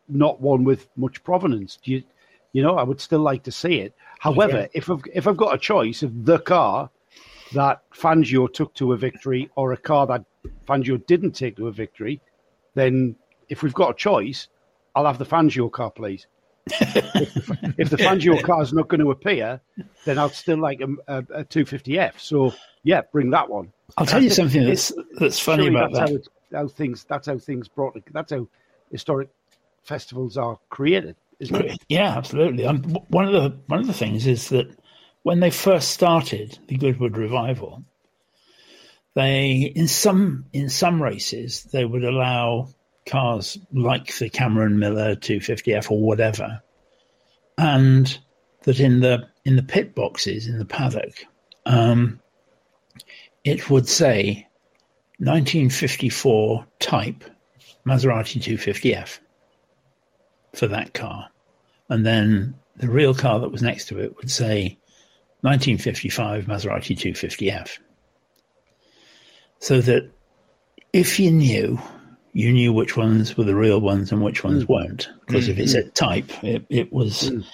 not one with much provenance. Do you, You know, I would still like to see it. However, yeah. if I've if I've got a choice of the car that Fangio took to a victory or a car that Fangio didn't take to a victory, then if we've got a choice, I'll have the Fangio car, please. if, the, if the Fangio car is not going to appear, then I'd still like a, a, a two fifty F. So yeah, bring that one. I'll tell you something that's that's funny about that's that. How, it, how things that's how things brought that's how historic festivals are created. Yeah, absolutely. Um, one of the one of the things is that when they first started the Goodwood Revival, they in some in some races they would allow cars like the Cameron Miller two fifty F or whatever, and that in the in the pit boxes in the paddock, um, it would say nineteen fifty-four type Maserati two fifty F. For that car, and then the real car that was next to it would say nineteen fifty-five Maserati two fifty F, so that if you knew you knew which ones were the real ones and which ones weren't, because mm-hmm. if it said type it, it was mm.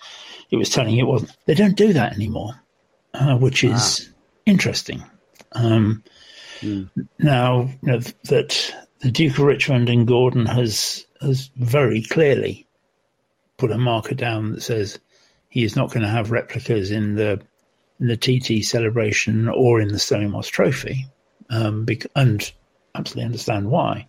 it was telling you it wasn't. They don't do that anymore, uh, which is ah. interesting. um mm. Now you know that the Duke of Richmond and Gordon has has very clearly put a marker down that says he is not going to have replicas in the in the T T celebration or in the Stirling Moss Trophy, um, bec- and absolutely understand why.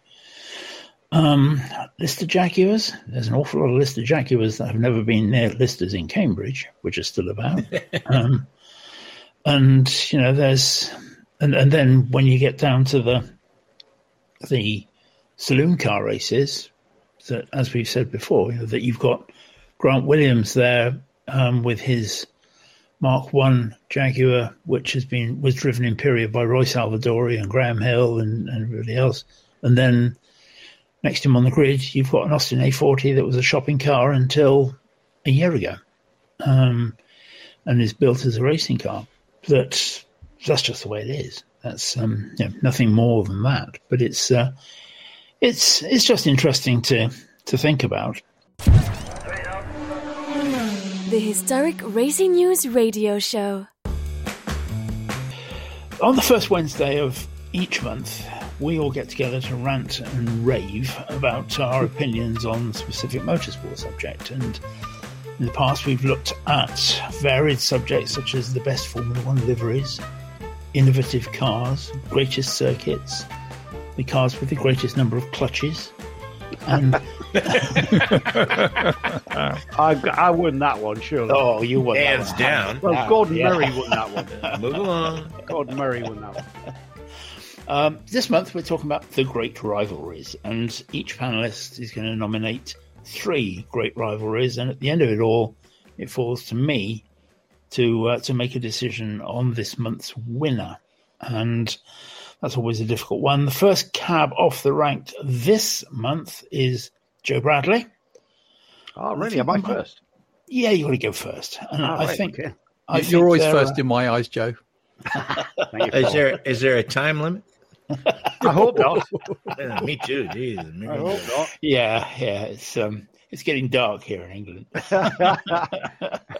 Um, Lister Jaguars, there's an awful lot of Lister Jaguars that have never been near Listers in Cambridge, which are still about. um, and you know, there's and, and then when you get down to the the saloon car races, that as we've said before, you know, that you've got Grant Williams there um, with his Mark One Jaguar, which has been was driven in period by Roy Salvadori and Graham Hill and, and everybody else. And then next to him on the grid, you've got an Austin A forty that was a shopping car until a year ago, um, and is built as a racing car. That's that's just the way it is. That's um, you know, nothing more than that. But it's. Uh, It's it's just interesting to, to think about. The Historic Racing News Radio Show. On the first Wednesday of each month, we all get together to rant and rave about our opinions on specific motorsport subject. And in the past, we've looked at varied subjects such as the best Formula One liveries, innovative cars, greatest circuits, the cars with the greatest number of clutches. And I, I won that one, surely. Oh, you won hands that one. Down. Well, wow. Gordon yeah. Murray won that one. Move along. Gordon Murray won that one. Um, this month, we're talking about the great rivalries, and each panelist is going to nominate three great rivalries. And at the end of it all, it falls to me to uh, to make a decision on this month's winner. And that's always a difficult one. The first cab off the rank this month is Joe Bradley. Oh, really? Am I first? Yeah, you got to go first. And oh, I, right, think, okay. I think you're always there, first uh... in my eyes, Joe. Thank you, is there is there a time limit? I hope not. Yeah, me too. Jesus, me I hope not. Yeah, yeah. It's um, it's getting dark here in England.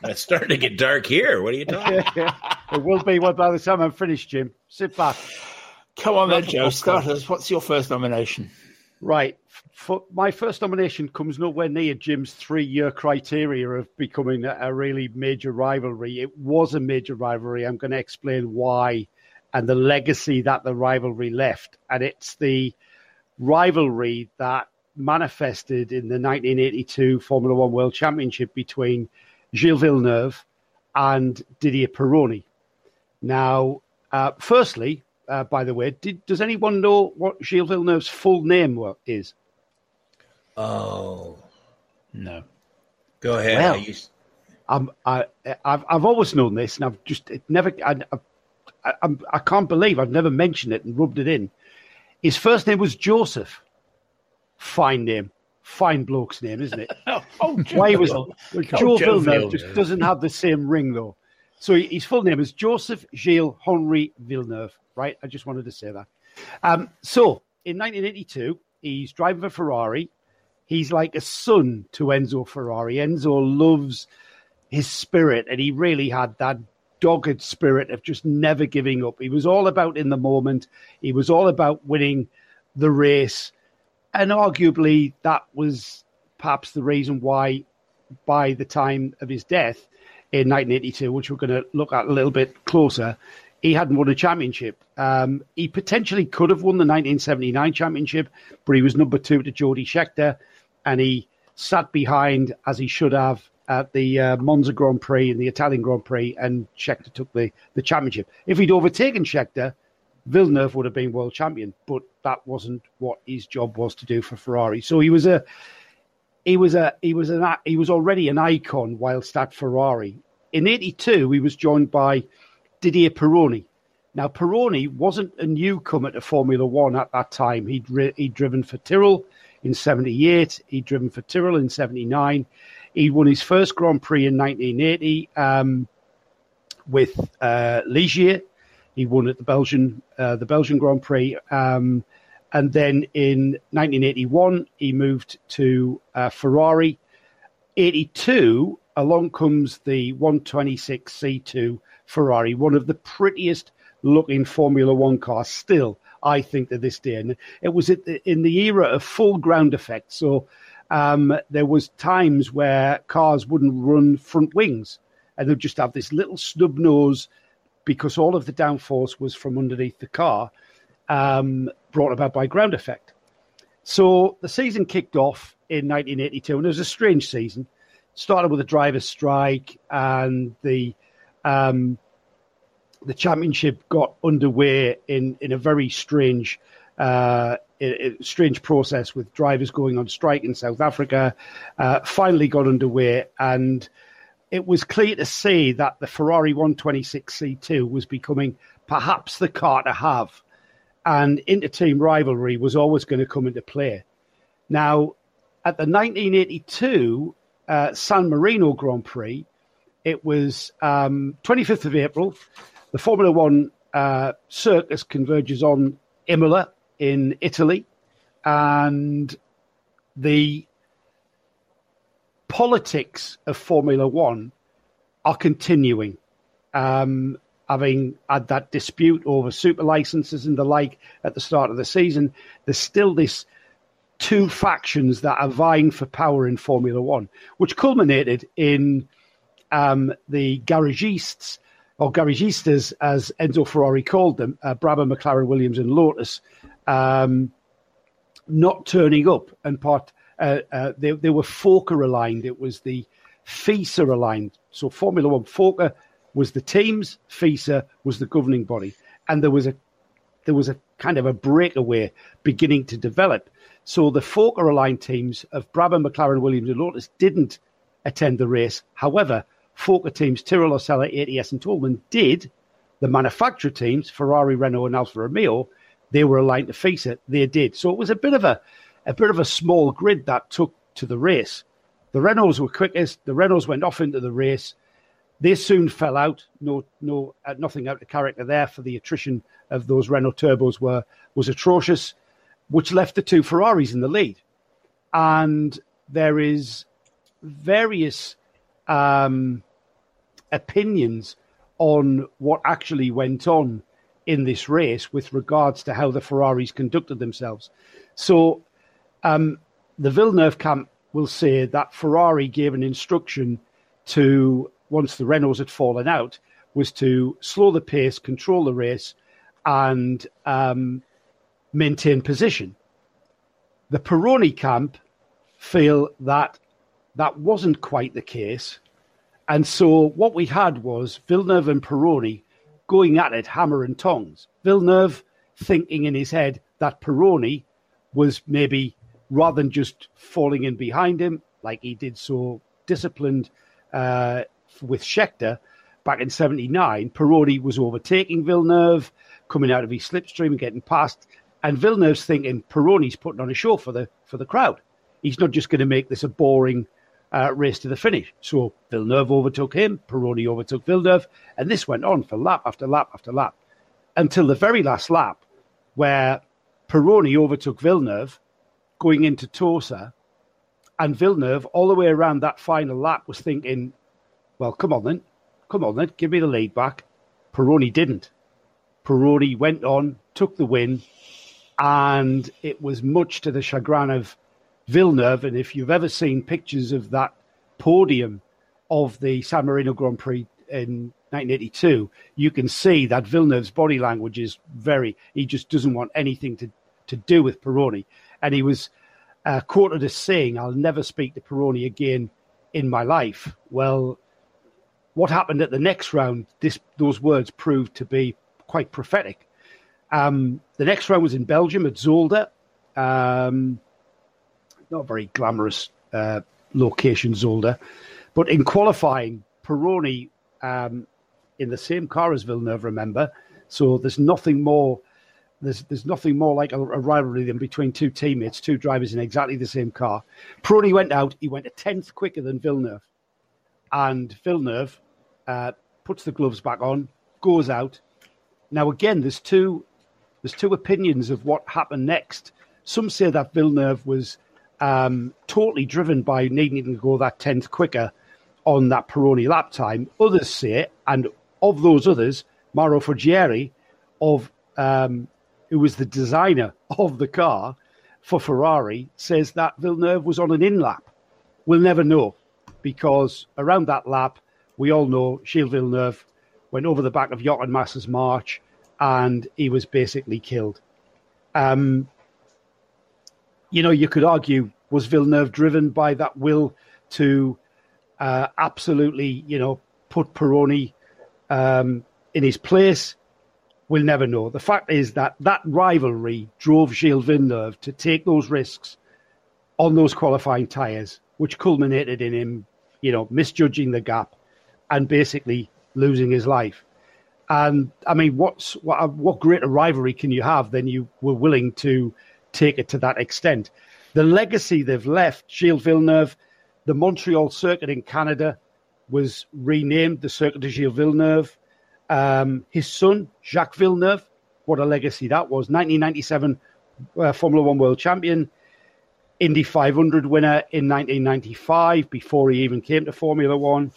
It's starting to get dark here. What are you talking about? It will be one by the time I'm finished, Jim. Sit back. Come on, then, Joe. Start us. What's your first nomination? Right. For my first nomination comes nowhere near Jim's three-year criteria of becoming a, a really major rivalry. It was a major rivalry. I'm going to explain why and the legacy that the rivalry left. And it's the rivalry that manifested in the nineteen eighty-two Formula One World Championship between Gilles Villeneuve and Didier Pironi. Now, uh, firstly... Uh, by the way, did, does anyone know what Gilles Villeneuve's full name is? Oh, no. Go ahead. Well, I used... I'm, I, I've, I've always known this, and I've just it never. I, I, I'm, I can't believe I've never mentioned it and rubbed it in. His first name was Joseph. Fine name. Fine bloke's name, isn't it? oh, Joe, Why was oh, Joe Villeneuve, Villeneuve just doesn't have the same ring, though. So his full name is Joseph Gilles Henri Villeneuve, right? I just wanted to say that. Um, so in nineteen eighty-two, he's driving for Ferrari. He's like a son to Enzo Ferrari. Enzo loves his spirit, and he really had that dogged spirit of just never giving up. He was all about in the moment. He was all about winning the race. And arguably that was perhaps the reason why by the time of his death, in nineteen eighty-two, which we're going to look at a little bit closer, he hadn't won a championship. Um, he potentially could have won the nineteen seventy-nine championship, but he was number two to Jody Scheckter, and he sat behind, as he should have, at the uh, Monza Grand Prix and the Italian Grand Prix, and Scheckter took the, the championship. If he'd overtaken Scheckter, Villeneuve would have been world champion, but that wasn't what his job was to do for Ferrari. So he was a he was a he was an he was already an icon whilst at Ferrari. In eighty-two, he was joined by Didier Pironi. Now, Pironi wasn't a newcomer to Formula One at that time. He'd, re- he'd driven for Tyrrell in seventy-eight. He'd driven for Tyrrell in seventy-nine. He won his first Grand Prix in nineteen eighty um, with uh, Ligier. He won at the Belgian uh, the Belgian Grand Prix. Um, and then in nineteen eighty-one, he moved to uh, Ferrari. eighty-two... along comes the one twenty-six C two Ferrari, one of the prettiest looking Formula One cars still, I think, to this day. And it was in the era of full ground effect. So um, there was times where cars wouldn't run front wings and they'd just have this little snub nose because all of the downforce was from underneath the car, um, brought about by ground effect. So the season kicked off in nineteen eighty-two, and it was a strange season. Started with a driver's strike, and the um, the championship got underway in, in a very strange uh, strange process with drivers going on strike in South Africa. Uh, finally got underway, and it was clear to see that the Ferrari one twenty-six C two was becoming perhaps the car to have, and inter-team rivalry was always going to come into play. Now, at the nineteen eighty-two... Uh, San Marino Grand Prix, it was um, twenty-fifth of April. The Formula One uh, circus converges on Imola in Italy, and the politics of Formula One are continuing. Um, having had that dispute over super licenses and the like at the start of the season, there's still this two factions that are vying for power in Formula One, which culminated in um, the garagists, or garagistas, as Enzo Ferrari called them, uh, Brabham, McLaren, Williams and Lotus, um, not turning up. And part uh, uh, they, they were F O C A aligned. It was the FISA aligned. So Formula One, F O C A was the teams, FISA was the governing body. And there was a there was a kind of a breakaway beginning to develop. So the F O C A aligned teams of Brabham, McLaren, Williams and Lotus didn't attend the race. However, F O C A teams Tyrrell, Ocella, A T S and Tolman did. The manufacturer teams, Ferrari, Renault and Alfa Romeo, they were aligned to FISA. They did. So it was a bit of a, a bit of a small grid that took to the race. The Renaults were quickest. The Renaults went off into the race. They soon fell out. No, no, uh, nothing out of character there, for the attrition of those Renault turbos were was atrocious, which left the two Ferraris in the lead. And there is various um, opinions on what actually went on in this race with regards to how the Ferraris conducted themselves. So um, the Villeneuve camp will say that Ferrari gave an instruction to, once the Renaults had fallen out, was to slow the pace, control the race, and um, maintain position. The Pironi camp feel that that wasn't quite the case. And so what we had was Villeneuve and Pironi going at it, hammer and tongs. Villeneuve thinking in his head that Pironi was maybe, rather than just falling in behind him, like he did so disciplined uh, with Scheckter back in seventy-nine, Pironi was overtaking Villeneuve, coming out of his slipstream and getting past. And Villeneuve's thinking Pironi's putting on a show for the for the crowd. He's not just going to make this a boring Uh, race to the finish. So Villeneuve overtook him, Pironi overtook Villeneuve, and this went on for lap after lap after lap, until the very last lap, where Pironi overtook Villeneuve going into Tosa, and Villeneuve all the way around that final lap was thinking, well, come on then, come on then, give me the lead back. Pironi didn't. Pironi went on, took the win, and it was much to the chagrin of Villeneuve. And if you've ever seen pictures of that podium of the San Marino Grand Prix in nineteen eighty-two, you can see that Villeneuve's body language is very, he just doesn't want anything to, to do with Pironi. And he was uh, quoted as saying, "I'll never speak to Pironi again in my life." Well, what happened at the next round, this those words proved to be quite prophetic. Um, the next round was in Belgium at Zolder. Um Not very glamorous uh, location, Zolder. But in qualifying, Pironi, um, in the same car as Villeneuve, remember. So there's nothing more. There's there's nothing more like a, a rivalry than between two teammates, two drivers in exactly the same car. Pironi went out. He went a tenth quicker than Villeneuve, and Villeneuve uh, puts the gloves back on, goes out. Now again, there's two there's two opinions of what happened next. Some say that Villeneuve was Um, totally driven by needing to go that tenth quicker on that Pironi lap time. Others say, and of those others, Mauro Foglieri, of um, who was the designer of the car for Ferrari, says that Villeneuve was on an in lap. We'll never know, because around that lap, we all know Gilles Villeneuve went over the back of Jochen Mass's march, and he was basically killed. Um, you know, you could argue, was Villeneuve driven by that will to uh, absolutely, you know, put Pironi um, in his place? We'll never know. The fact is that that rivalry drove Gilles Villeneuve to take those risks on those qualifying tyres, which culminated in him, you know, misjudging the gap and basically losing his life. And, I mean, what's what, what greater rivalry can you have than you were willing to take it to that extent? The legacy they've left, Gilles Villeneuve, the Montreal circuit in Canada was renamed the Circuit de Gilles Villeneuve. Um, his son, Jacques Villeneuve, what a legacy that was. nineteen ninety-seven uh, Formula One world champion, Indy five hundred winner in nineteen ninety-five, before he even came to Formula One.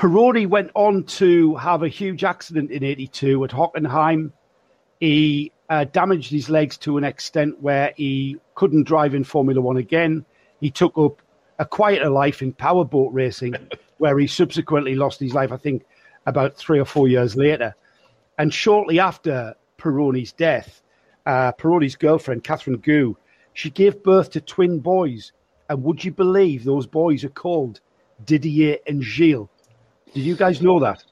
Pironi went on to have a huge accident in eighty-two at Hockenheim. He uh, damaged his legs to an extent where he couldn't drive in Formula One again. He took up a quieter life in powerboat racing, where he subsequently lost his life, I think, about three or four years later. And shortly after Pironi's death, uh, Pironi's girlfriend, Catherine Gu, she gave birth to twin boys. And would you believe those boys are called Didier and Gilles? Did you guys know that?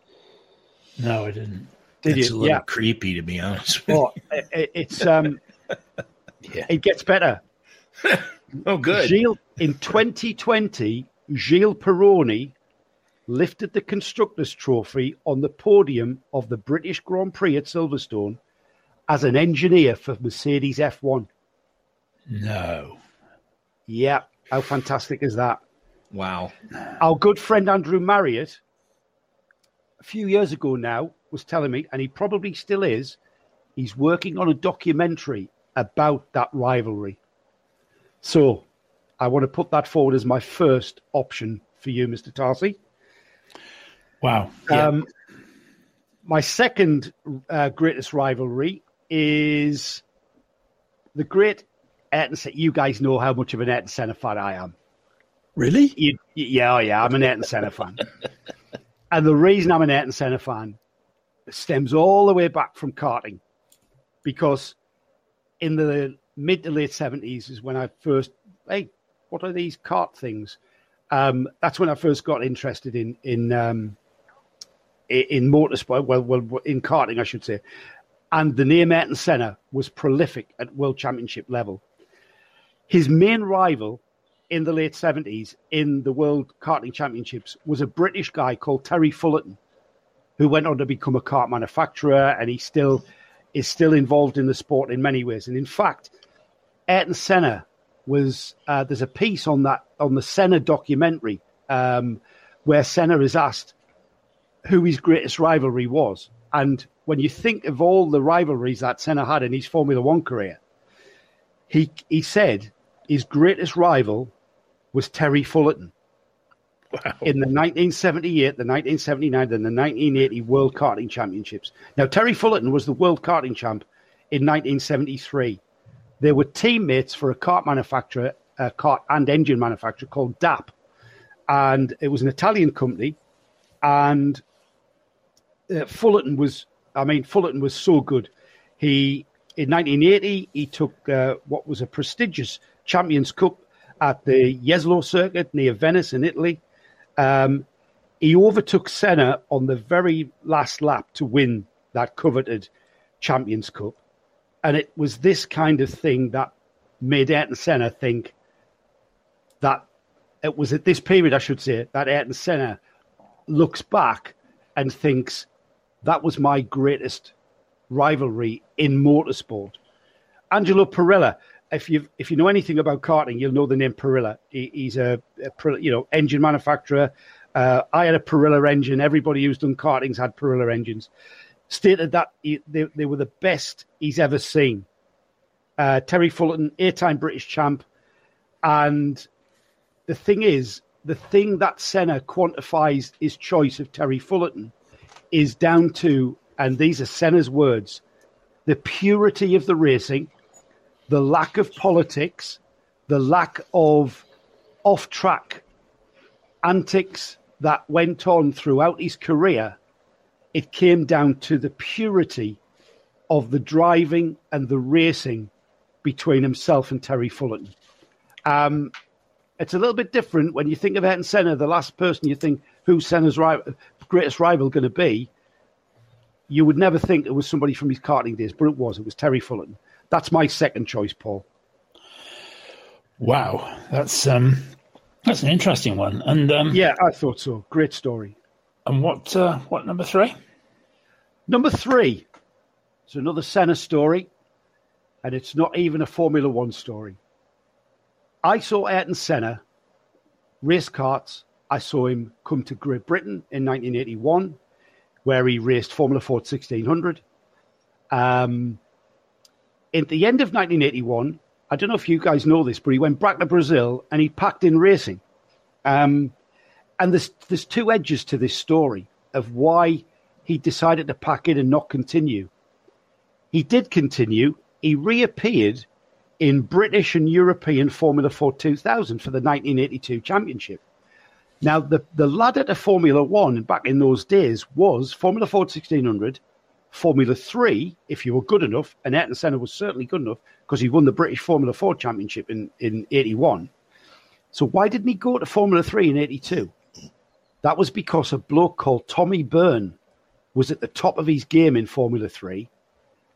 No, I didn't. Did That's you? a little yeah. creepy, to be honest. Well, it, it's um, yeah. it gets better. Oh, good. Gilles, in twenty twenty, Gilles Pironi lifted the Constructors' Trophy on the podium of the British Grand Prix at Silverstone as an engineer for Mercedes F one. No. Yeah. How fantastic is that? Wow. Our good friend Andrew Marriott, a few years ago now, was telling me, and he probably still is, he's working on a documentary about that rivalry. So I want to put that forward as my first option for you, Mister Tarsey. Wow. Um, yeah. My second uh, greatest rivalry is the great Ayrton Senna. You guys know how much of an Ayrton Senna fan I am. Really? You, you, yeah, yeah, I'm an Ayrton Senna fan. And the reason I'm an Ayrton Senna fan stems all the way back from karting, because in the mid to late seventies is when I first, hey, what are these kart things? Um, that's when I first got interested in in um, in motorsport, well, well, in karting, I should say. And the name Ayrton Senna was prolific at world championship level. His main rival in the late seventies in the World Karting Championships was a British guy called Terry Fullerton, who went on to become a kart manufacturer, and he still is still involved in the sport in many ways. And in fact, Ayrton Senna was uh, there's a piece on that on the Senna documentary um, where Senna is asked who his greatest rivalry was. And when you think of all the rivalries that Senna had in his Formula One career, he he said his greatest rival was Terry Fullerton. Wow. In the nineteen seventy-eight, the nineteen seventy-nine, and the nineteen eighty World Karting Championships. Now, Terry Fullerton was the World Karting Champ in nineteen seventy-three. They were teammates for a kart manufacturer, a kart and engine manufacturer called D A P. And it was an Italian company. And uh, Fullerton was, I mean, Fullerton was so good. He, in nineteen eighty, he took uh, what was a prestigious Champions Cup at the Jesolo circuit near Venice in Italy. Um, he overtook Senna on the very last lap to win that coveted Champions Cup. And it was this kind of thing that made Ayrton Senna think that it was at this period, I should say, that Ayrton Senna looks back and thinks that was my greatest rivalry in motorsport. Angelo Perilla, if you if you know anything about karting, you'll know the name Perilla. He, he's a, a you know engine manufacturer. Uh, I had a Perilla engine. Everybody who's done karting's had Perilla engines. Stated that he, they, they were the best he's ever seen. Uh, Terry Fullerton, eight-time British champ. And the thing is, the thing that Senna quantifies his choice of Terry Fullerton is down to, and these are Senna's words, the purity of the racing, the lack of politics, the lack of off-track antics that went on throughout his career. It came down to the purity of the driving and the racing between himself and Terry Fullerton. Um, it's a little bit different when you think of Ayrton Senna. The last person you think who's Senna's rival, greatest rival going to be, you would never think it was somebody from his karting days, but it was. It was Terry Fullerton. That's my second choice, Paul. Wow, that's um, that's an interesting one. And um, yeah, I thought so. Great story. And what uh, what number three? Number three. It's another Senna story, and it's not even a Formula One story. I saw Ayrton Senna race karts. I saw him come to Great Britain in nineteen eighty-one, where he raced Formula Ford sixteen hundred. Um, at the end of nineteen eighty-one, I don't know if you guys know this, but he went back to Brazil and he packed in racing. Um and there's there's two edges to this story of why he decided to pack in and not continue. He did continue. He reappeared in British and European Formula four two thousand for the nineteen eighty-two championship. Now, the, the ladder to Formula one back in those days was Formula four sixteen hundred, Formula three, if you were good enough, and Ayrton Senna was certainly good enough because he won the British Formula four championship in, in eighty-one. So why didn't he go to Formula three in eighty-two? That was because a bloke called Tommy Byrne was at the top of his game in Formula three.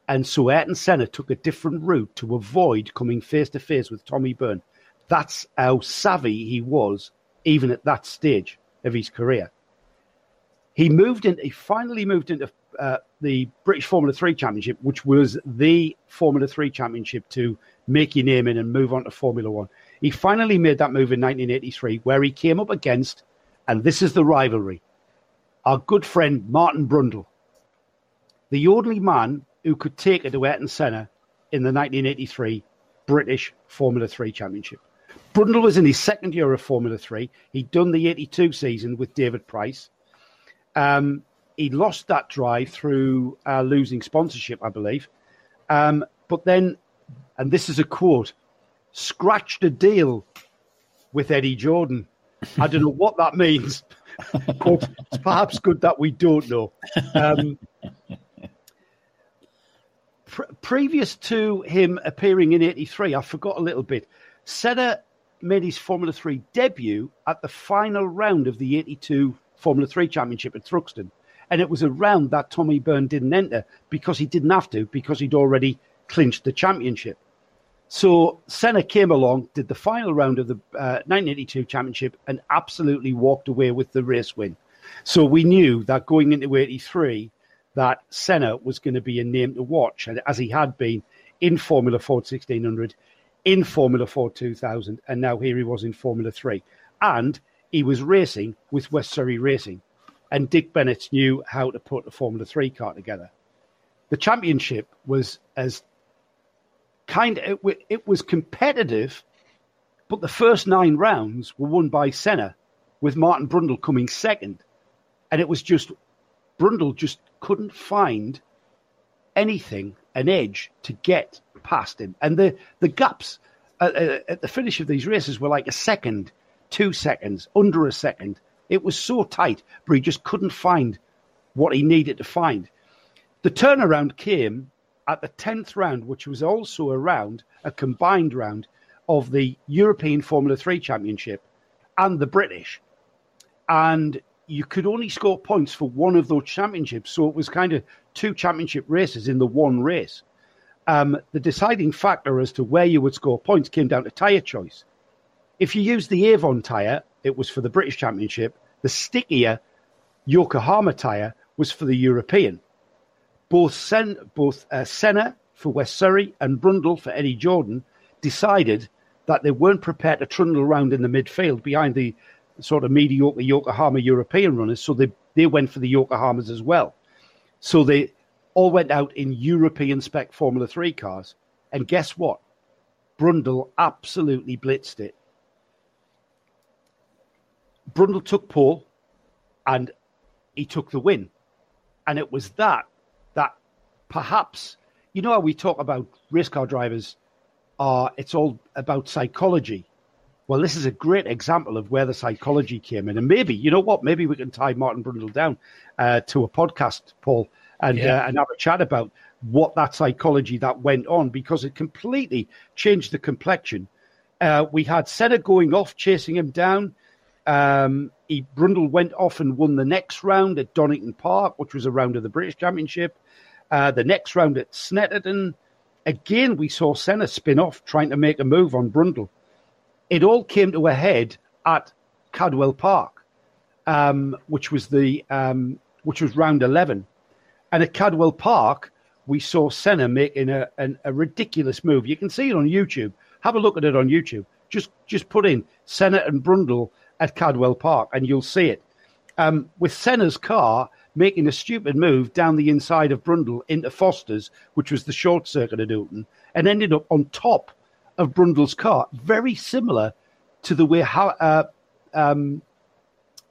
And so Ayrton Senna took a different route to avoid coming face-to-face with Tommy Byrne. That's how savvy he was, even at that stage of his career. He moved in. He finally moved into uh, the British Formula three Championship, which was the Formula three Championship to make your name in and move on to Formula one. He finally made that move in nineteen eighty-three, where he came up against, and this is the rivalry, our good friend Martin Brundle, the only man who could take it to Ayrton Senna in the nineteen eighty-three British Formula three Championship. Brundle was in his second year of Formula three. He'd done the eighty-two season with David Price. Um, he lost that drive through uh, losing sponsorship, I believe. Um, but then, and this is a quote, scratched a deal with Eddie Jordan. I don't know what that means, but it's perhaps good that we don't know. Um, pre- previous to him appearing in eighty-three, I forgot a little bit, Senna made his Formula three debut at the final round of the eighty-two Formula three Championship at Thruxton. And it was a round that Tommy Byrne didn't enter because he didn't have to, because he'd already clinched the championship. So Senna came along, did the final round of the uh, nineteen eighty-two Championship and absolutely walked away with the race win. So we knew that going into eighty-three, that Senna was going to be a name to watch, and as he had been in Formula four sixteen hundred, in Formula four two thousand, and now here he was in Formula three. And he was racing with West Surrey Racing, and Dick Bennett knew how to put a Formula three car together. The championship was as kind of, it was competitive, but the first nine rounds were won by Senna, with Martin Brundle coming second. And it was just, Brundle just couldn't find anything, an edge to get past him. And the, the gaps at, at the finish of these races were like a second, two seconds, under a second. It was so tight, but he just couldn't find what he needed to find. The turnaround came at the tenth round, which was also a round, a combined round of the European Formula three Championship and the British. And you could only score points for one of those championships. So it was kind of two championship races in the one race. Um, the deciding factor as to where you would score points came down to tyre choice. If you used the Avon tyre, it was for the British Championship. The stickier Yokohama tyre was for the European. Both, Sen- both uh, Senna for West Surrey and Brundle for Eddie Jordan decided that they weren't prepared to trundle around in the midfield behind the sort of mediocre Yokohama European runners, so they, they went for the Yokohamas as well. So they all went out in European-spec Formula three cars. And guess what? Brundle absolutely blitzed it. Brundle took pole, and he took the win. And it was that, that perhaps, you know how we talk about race car drivers, are uh, it's all about psychology. Well, this is a great example of where the psychology came in. And maybe, you know what, maybe we can tie Martin Brundle down uh, to a podcast, Paul, and, yeah. uh, and have a chat about what that psychology that went on, because it completely changed the complexion. Uh, we had Senna going off, chasing him down. Um, he, Brundle went off and won the next round at Donington Park, which was a round of the British Championship. Uh, the next round at Snetterton. Again, we saw Senna spin off, trying to make a move on Brundle. It all came to a head at Cadwell Park, um, which was the um, which was round eleven. And at Cadwell Park, we saw Senna making a, an, a ridiculous move. You can see it on YouTube. Have a look at it on YouTube. Just just put in Senna and Brundle at Cadwell Park, and you'll see it. Um, with Senna's car making a stupid move down the inside of Brundle into Foster's, which was the short circuit at Houghton, and ended up on top of Brundle's car. Very similar to the way how, uh, um,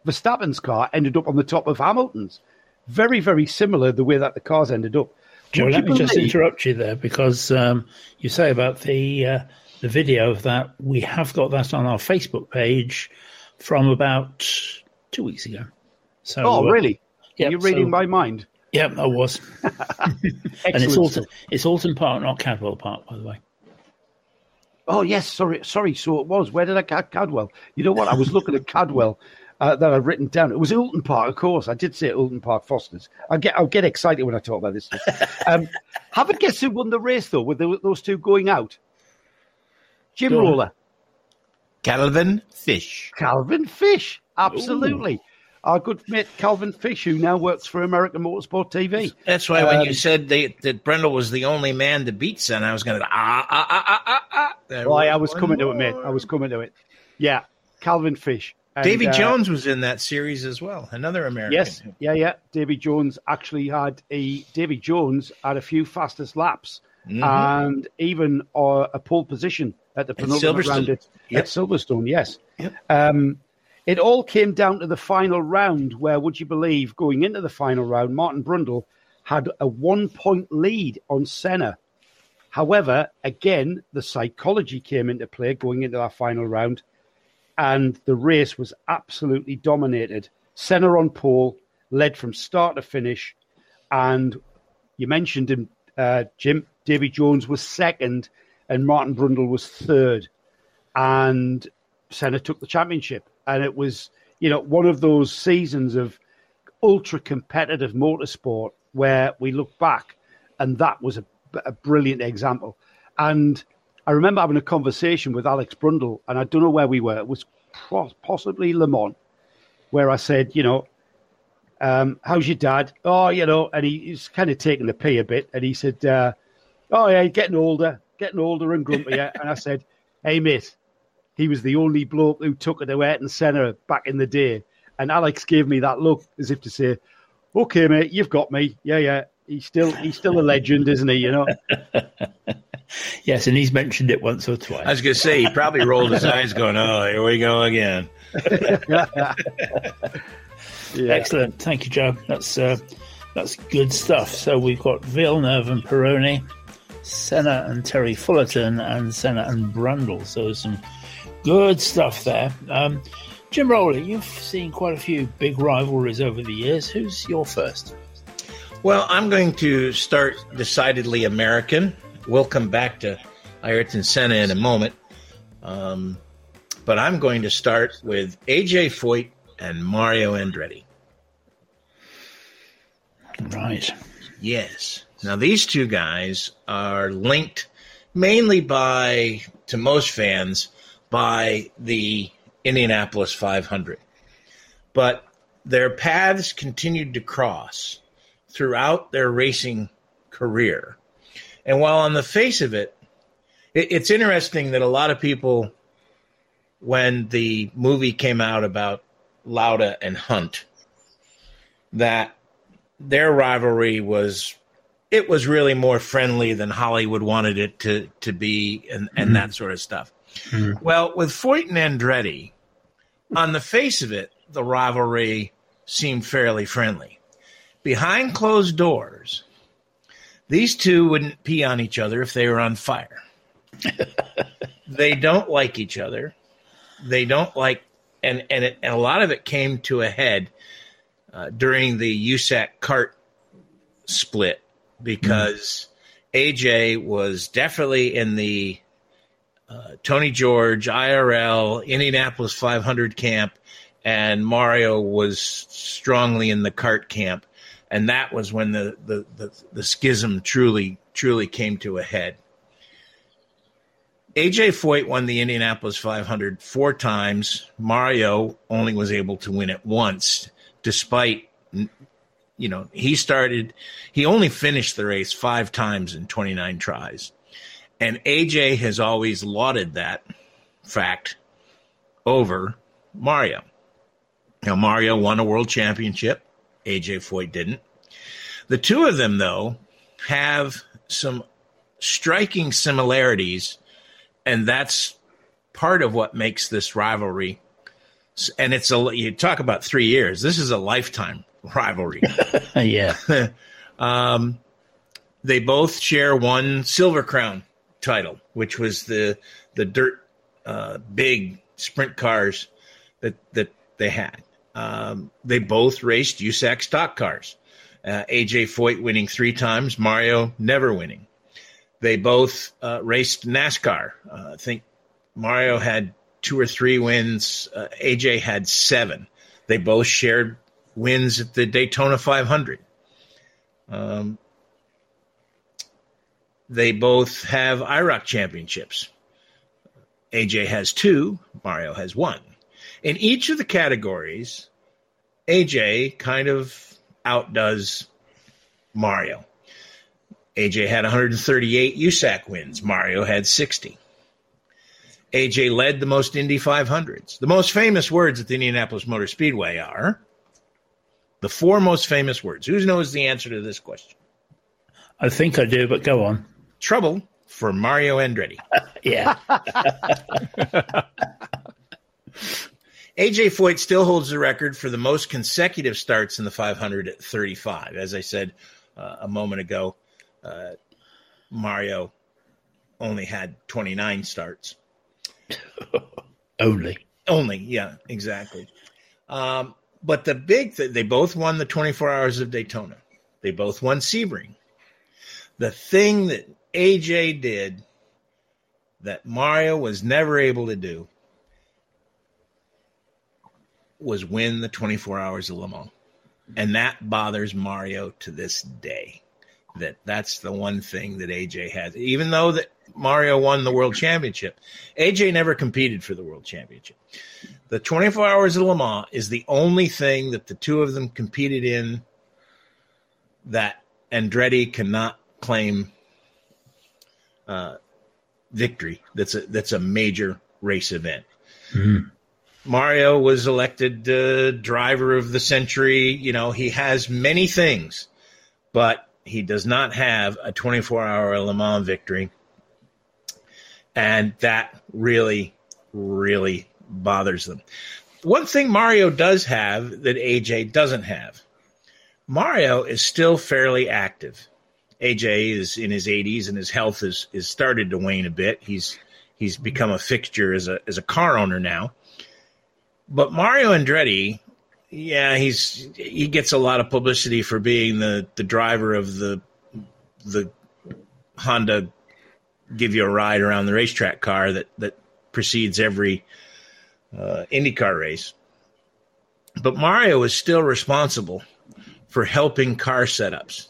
Verstappen's car ended up on the top of Hamilton's. Very, very similar the way that the cars ended up. Joe, well, let me just interrupt you there, because um, you say about the uh, the video of that. We have got that on our Facebook page from about two weeks ago. So, oh, really? Uh, yeah, you're reading so, my mind. Yeah, I was. And it's Alton, it's Alton Park, not Cadwell Park, by the way. Oh, yes, sorry, sorry. So it was. Where did I get Cadwell? You know what? I was looking at Cadwell uh, that I'd written down. It was Alton Park, of course. I did say Alton Park Fosters. I get, I'll get excited when I talk about this. um, have a guess who won the race, though, with the, those two going out? Jim Go Roller. Calvin Fish. Calvin Fish, absolutely. Ooh. Our good mate Calvin Fish, who now works for American Motorsport T V. That's why um, when you said they, that Brundle was the only man to beat Senna, I was going to ah ah ah ah ah. There well, was I was coming more. to it, mate. I was coming to it. Yeah, Calvin Fish. And, Davy uh, Jones was in that series as well. Another American. Yes, yeah, yeah. Davy Jones actually had a Davy Jones had a few fastest laps mm-hmm. and even uh, a pole position at the penultimate round at, yep. at Silverstone. Yes. Yep. Um, It all came down to the final round where, would you believe, going into the final round, Martin Brundle had a one-point lead on Senna. However, again, the psychology came into play going into that final round, and the race was absolutely dominated. Senna on pole, led from start to finish, and you mentioned him, uh, Jim, Davy Jones was second, and Martin Brundle was third, and Senna took the championship. And it was, you know, one of those seasons of ultra-competitive motorsport where we look back, and that was a, a brilliant example. And I remember having a conversation with Alex Brundle, and I don't know where we were. It was possibly Le Mans, where I said, you know, um, how's your dad? Oh, you know, and he, he's kind of taking the pee a bit. And he said, uh, oh, yeah, getting older, getting older and grumpier. And I said, hey, mate. He was the only bloke who took it to Ayrton Senna back in the day. And Alex gave me that look as if to say, okay, mate, you've got me. Yeah, yeah. He's still he's still a legend, isn't he? You know? Yes, and he's mentioned it once or twice. I was going to say, he probably rolled his eyes going, oh, here we go again. Yeah. Excellent. Thank you, Joe. That's, uh, that's good stuff. So we've got Villeneuve and Pironi, Senna and Terry Fullerton, and Senna and Brundle. So some... good stuff there. Um, Jim Roller, you've seen quite a few big rivalries over the years. Who's your first? Well, I'm going to start decidedly American. We'll come back to Ayrton Senna in a moment. Um, but I'm going to start with A J Foyt and Mario Andretti. Right. Yes. Now, these two guys are linked mainly by, to most fans, by the Indianapolis five hundred. But their paths continued to cross throughout their racing career. And while on the face of it, it it's interesting that a lot of people, when the movie came out about Lauda and Hunt, that their rivalry was, it was really more friendly than Hollywood wanted it to, to be and, and mm-hmm. that sort of stuff. Mm-hmm. Well, with Foyt and Andretti, on the face of it, the rivalry seemed fairly friendly. Behind closed doors, these two wouldn't pee on each other if they were on fire. They don't like each other. They don't like, and and, it, and a lot of it came to a head uh, during the U S A C kart split because mm-hmm. A J was definitely in the Uh, Tony George, I R L, Indianapolis five hundred camp, and Mario was strongly in the kart camp. And that was when the, the, the, the schism truly, truly came to a head. A J Foyt won the Indianapolis five hundred four times. Mario only was able to win it once, despite, you know, he started, he only finished the race five times in twenty-nine tries. And A J has always lauded that fact over Mario. Now, Mario won a world championship. A J Foyt didn't. The two of them, though, have some striking similarities, and that's part of what makes this rivalry And it's a, you talk about three years. This is a lifetime rivalry. Yeah. um, they both share one Silver Crown title, which was the the dirt uh, big sprint cars that that they had. Um, they both raced U S A C stock cars. Uh, A J Foyt winning three times, Mario never winning. They both uh, raced NASCAR. Uh, I think Mario had two or three wins. Uh, A J had seven. They both shared wins at the Daytona five hundred. Um, they both have I ROC championships. A J has two. Mario has one. In each of the categories, A J kind of outdoes Mario. A J had one hundred thirty-eight U S A C wins. Mario had sixty. A J led the most Indy five hundreds. The most famous words at the Indianapolis Motor Speedway are the four most famous words. Who knows the answer to this question? I think I do, but go on. Trouble for Mario Andretti. Yeah. A J Foyt still holds the record for the most consecutive starts in the five hundred at thirty-five. As I said uh, a moment ago, uh, Mario only had twenty-nine starts. Only. Only, yeah, exactly. Um, but the big thing, they both won the twenty-four Hours of Daytona. They both won Sebring. The thing that A J did that Mario was never able to do was win the twenty-four Hours of Le Mans. And that bothers Mario to this day. That that's the one thing that A J has. Even though that Mario won the world championship, A J never competed for the world championship. The twenty-four Hours of Le Mans is the only thing that the two of them competed in that Andretti cannot claim uh, victory. That's a, that's a major race event. Mm-hmm. Mario was elected uh, driver of the century. You know, he has many things, but he does not have a twenty-four-hour Le Mans victory. And that really, really bothers them. One thing Mario does have that A J doesn't have. Mario is still fairly active. A J is in his eighties and his health is, is started to wane a bit. He's he's become a fixture as a as a car owner now. But Mario Andretti, yeah, he's he gets a lot of publicity for being the, the driver of the the Honda give you a ride around the racetrack car that, that precedes every uh, IndyCar race. But Mario is still responsible for helping car setups.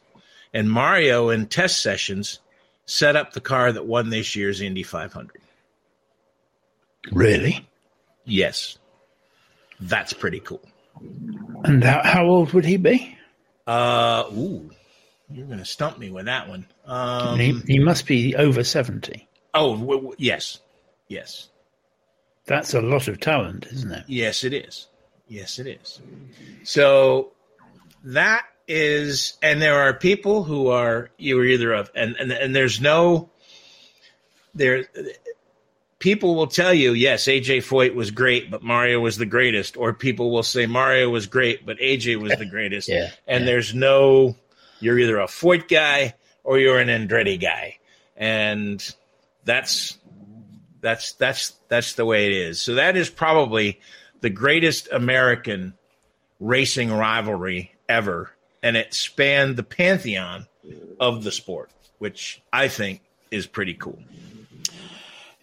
And Mario in test sessions set up the car that won this year's Indy five hundred. Really? Yes. That's pretty cool. And how, how old would he be? Uh, ooh, you're going to stump me with that one. Um, he, he must be over seventy. Oh, w- w- yes. Yes. That's a lot of talent, isn't it? Yes, it is. Yes, it is. So that is, and there are people who are, you were either of, and, and, and there's no, there. People will tell you, yes, A J Foyt was great, but Mario was the greatest. Or people will say Mario was great, but A J was the greatest. yeah, and yeah. There's no, you're either a Foyt guy or you're an Andretti guy. And that's that's that's that's the way it is. So that is probably the greatest American racing rivalry ever. And it spanned the pantheon of the sport, which I think is pretty cool.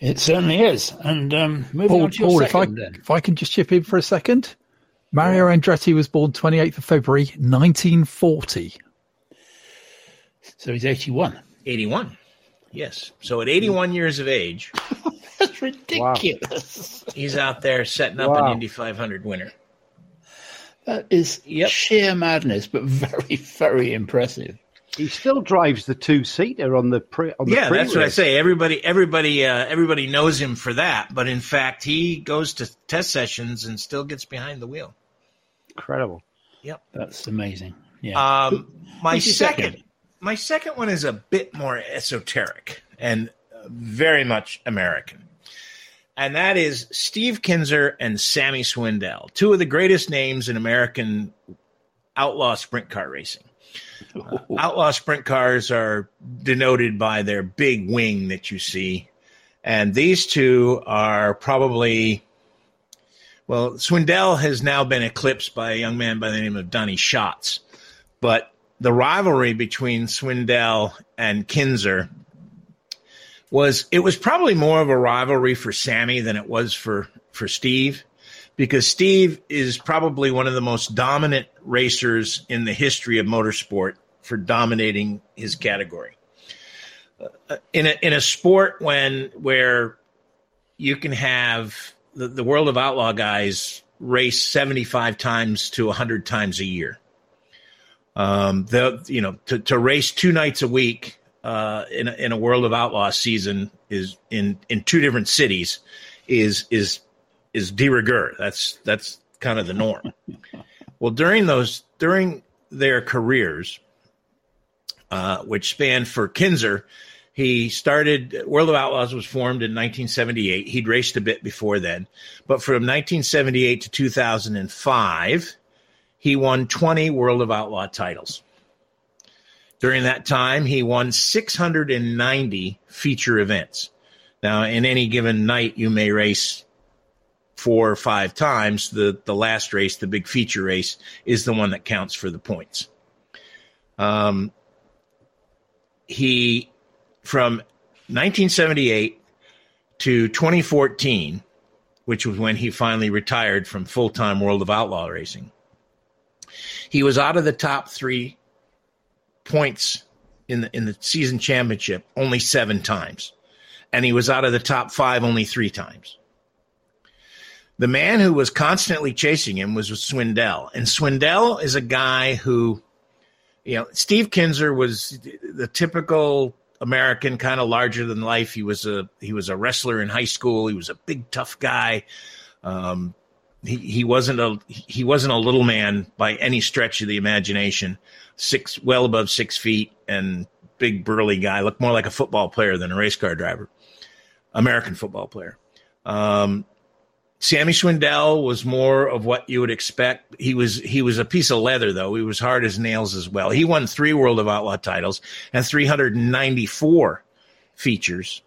It certainly is. And um, moving Paul, on to your Paul, second, if I, then. If I can just chip in for a second. Mario Andretti was born twenty-eighth of February, nineteen forty. So he's eighty-one. eighty-one, yes. So at eighty-one years of age. That's ridiculous. Wow. He's out there setting up wow. an Indy five hundred winner. That is yep. sheer madness, but very, very impressive. He still drives the two-seater on the pre. On the yeah, pre-race. That's what I say. Everybody, everybody, uh, everybody knows him for that. But in fact, he goes to test sessions and still gets behind the wheel. Incredible. Yep, that's amazing. Yeah. Um, my second, second, my second one is a bit more esoteric and very much American, and that is Steve Kinzer and Sammy Swindell, two of the greatest names in American outlaw sprint car racing. Uh, outlaw sprint cars are denoted by their big wing that you see, and these two are probably, well, Swindell has now been eclipsed by a young man by the name of Donnie Schatz, but the rivalry between Swindell and Kinzer was, it was probably more of a rivalry for Sammy than it was for, for Steve, because Steve is probably one of the most dominant racers in the history of motorsport for dominating his category. Uh, in a, in a sport when, where you can have the, the world of outlaw guys race seventy-five times to a hundred times a year. Um, the, you know, to, to race two nights a week, uh, in a, in a world of outlaw season is in, in two different cities is, is, is de rigueur. That's, that's kind of the norm. Well, during those, during their careers, uh, which spanned for Kinzer, he started, World of Outlaws was formed in nineteen seventy-eight. He'd raced a bit before then, but from nineteen seventy-eight to two thousand five, he won twenty World of Outlaw titles. During that time, he won six hundred ninety feature events. Now, in any given night, you may race four or five times. The, the last race, the big feature race, is the one that counts for the points. Um, he, from nineteen seventy-eight to twenty fourteen, which was when he finally retired from full-time World of Outlaw racing, he was out of the top three points in the, in the season championship only seven times. And he was out of the top five only three times. The man who was constantly chasing him was Swindell. And Swindell is a guy who, you know, Steve Kinzer was the typical American, kind of larger than life. He was a, he was a wrestler in high school. He was a big, tough guy. Um, He, he wasn't a he wasn't a little man by any stretch of the imagination. Six well above six feet and big burly guy. Looked more like a football player than a race car driver. American football player. Um, Sammy Swindell was more of what you would expect. He was he was a piece of leather though. He was hard as nails as well. He won three World of Outlaw titles and three hundred ninety-four features.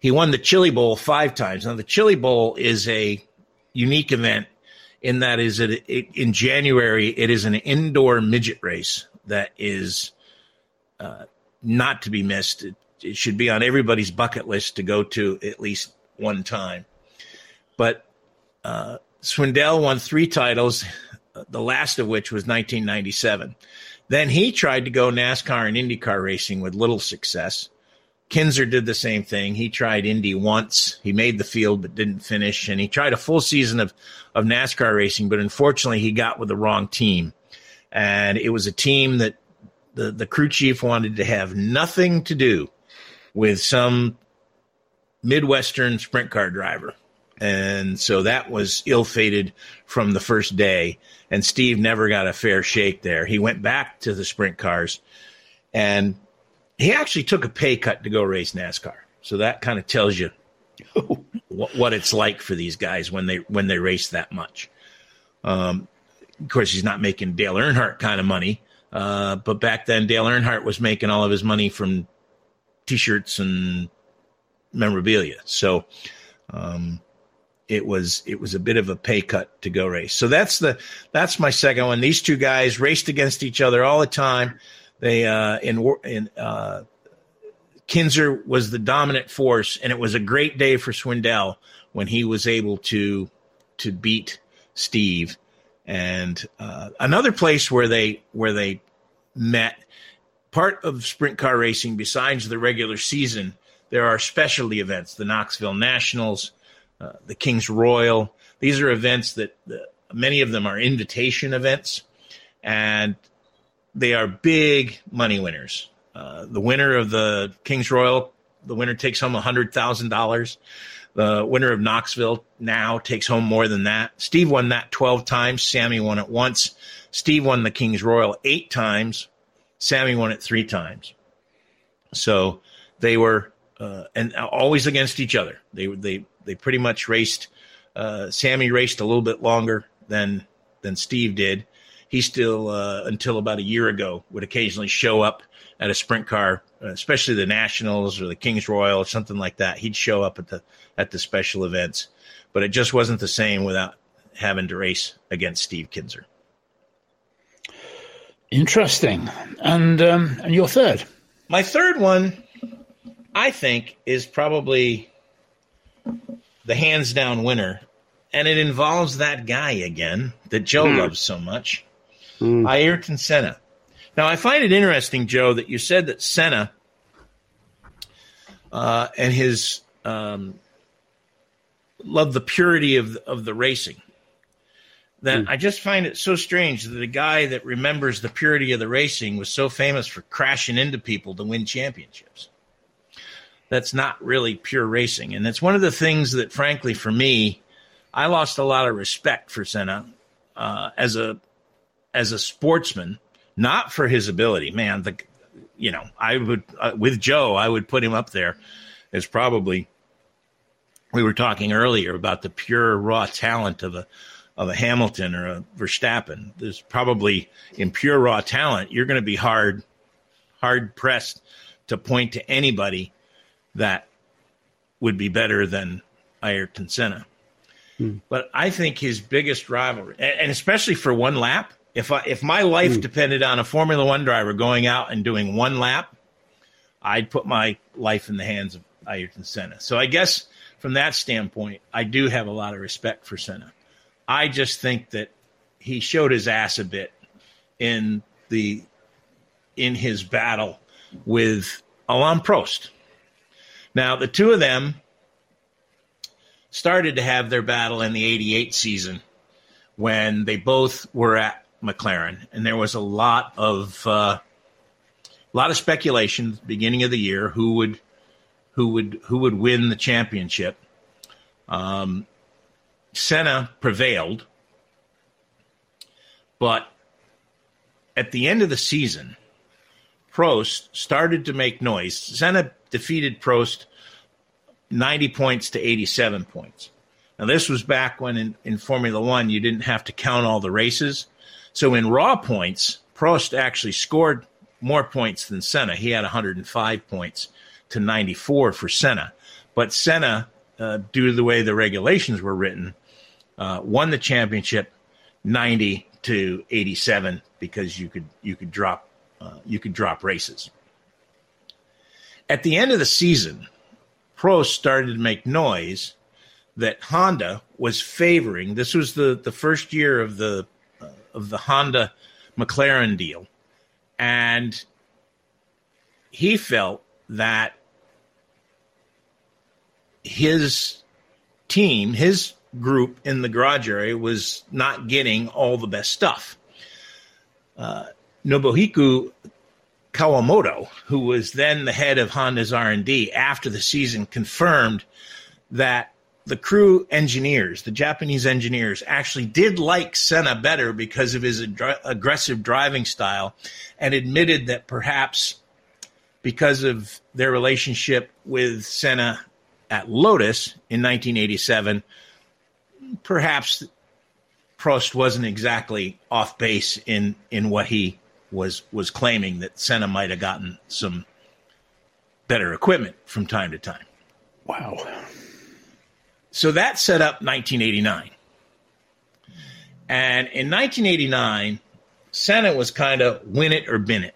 He won the Chili Bowl five times. Now the Chili Bowl is a unique event in that is it, it in January. It is an indoor midget race that is uh, not to be missed. It, it should be on everybody's bucket list to go to at least one time. But uh, Swindell won three titles, the last of which was nineteen ninety-seven. Then he tried to go NASCAR and IndyCar racing with little success. Kinzer did the same thing. He tried Indy once. He made the field but didn't finish. And he tried a full season of, of NASCAR racing, but unfortunately he got with the wrong team. And it was a team that the, the crew chief wanted to have nothing to do with, some Midwestern sprint car driver. And so that was ill-fated from the first day. And Steve never got a fair shake there. He went back to the sprint cars, and he actually took a pay cut to go race NASCAR. So that kind of tells you what, what it's like for these guys when they when they race that much. Um, of course, he's not making Dale Earnhardt kind of money. Uh, but back then, Dale Earnhardt was making all of his money from T-shirts and memorabilia. So um, it was it was a bit of a pay cut to go race. So that's the that's my second one. These two guys raced against each other all the time. They uh, in in uh, Kinzer was the dominant force, and it was a great day for Swindell when he was able to to beat Steve. And uh, another place where they where they met, part of sprint car racing besides the regular season, there are specialty events: the Knoxville Nationals, uh, the King's Royal. These are events that the, many of them are invitation events, and they are big money winners. Uh, the winner of the King's Royal, the winner takes home one hundred thousand dollars. The winner of Knoxville now takes home more than that. Steve won that twelve times. Sammy won it once. Steve won the King's Royal eight times. Sammy won it three times. So they were uh, and always against each other. They they they pretty much raced. Uh, Sammy raced a little bit longer than than Steve did. He still, uh, until about a year ago, would occasionally show up at a sprint car, especially the Nationals or the King's Royal or something like that. He'd show up at the at the special events, but it just wasn't the same without having to race against Steve Kinzer. Interesting. And um, and your third? My third one, I think, is probably the hands-down winner, and it involves that guy again that Joe mm. loves so much, mm. Ayrton Senna. Now, I find it interesting, Joe, that you said that Senna uh, and his um, loved the purity of the, of the racing. That mm. I just find it so strange that a guy that remembers the purity of the racing was so famous for crashing into people to win championships. That's not really pure racing. And it's one of the things that, frankly, for me, I lost a lot of respect for Senna uh, as a as a sportsman, not for his ability. Man, the, you know, I would uh, with Joe, I would put him up there as probably we were talking earlier about the pure, raw talent of a of a Hamilton or a Verstappen. There's probably in pure, raw talent, you're going to be hard, hard pressed to point to anybody that would be better than Ayrton Senna. Mm. But I think his biggest rivalry, and especially for one lap, if I, if my life mm. depended on a Formula One driver going out and doing one lap, I'd put my life in the hands of Ayrton Senna. So I guess from that standpoint, I do have a lot of respect for Senna. I just think that he showed his ass a bit in the in his battle with Alain Prost. Now, the two of them started to have their battle in the eighty-eight season when they both were at McLaren. And there was a lot of uh, a lot of speculation at the beginning of the year who would who would who would win the championship. Um, Senna prevailed, but at the end of the season, Prost started to make noise. Senna defeated Prost ninety points to eighty-seven points. Now, this was back when in, in Formula One, you didn't have to count all the races. So in raw points, Prost actually scored more points than Senna. He had one hundred five points to ninety-four for Senna. But Senna, uh, due to the way the regulations were written, uh, won the championship ninety to eighty-seven because you could you could drop uh, you could drop races. At the end of the season, Prost started to make noise that Honda was favoring. This was the, the first year of the uh, of the Honda McLaren deal, and he felt that his team, his group in the garage area, was not getting all the best stuff. Uh, Nobuhiko Kawamoto, who was then the head of Honda's R and D, after the season confirmed that the crew engineers, the Japanese engineers, actually did like Senna better because of his ad- aggressive driving style, and admitted that perhaps because of their relationship with Senna at Lotus in nineteen eighty-seven, perhaps Prost wasn't exactly off base in, in what he was was claiming, that Senna might have gotten some better equipment from time to time. Wow. So that set up nineteen eighty-nine. And in nineteen eighty-nine, Senna was kind of win it or bin it.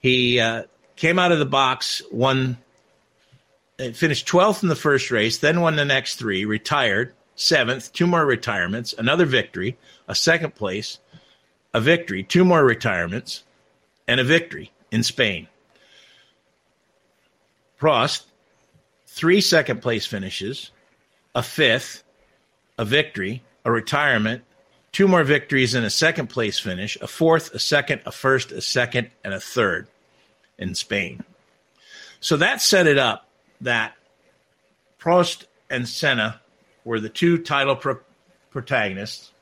He uh, came out of the box, won, finished twelfth in the first race, then won the next three, retired, seventh, two more retirements, another victory, a second place, a victory, two more retirements, and a victory in Spain. Prost, three second-place finishes, a fifth, a victory, a retirement, two more victories and a second-place finish, a fourth, a second, a first, a second, and a third in Spain. So that set it up that Prost and Senna were the two title pro- protagonists.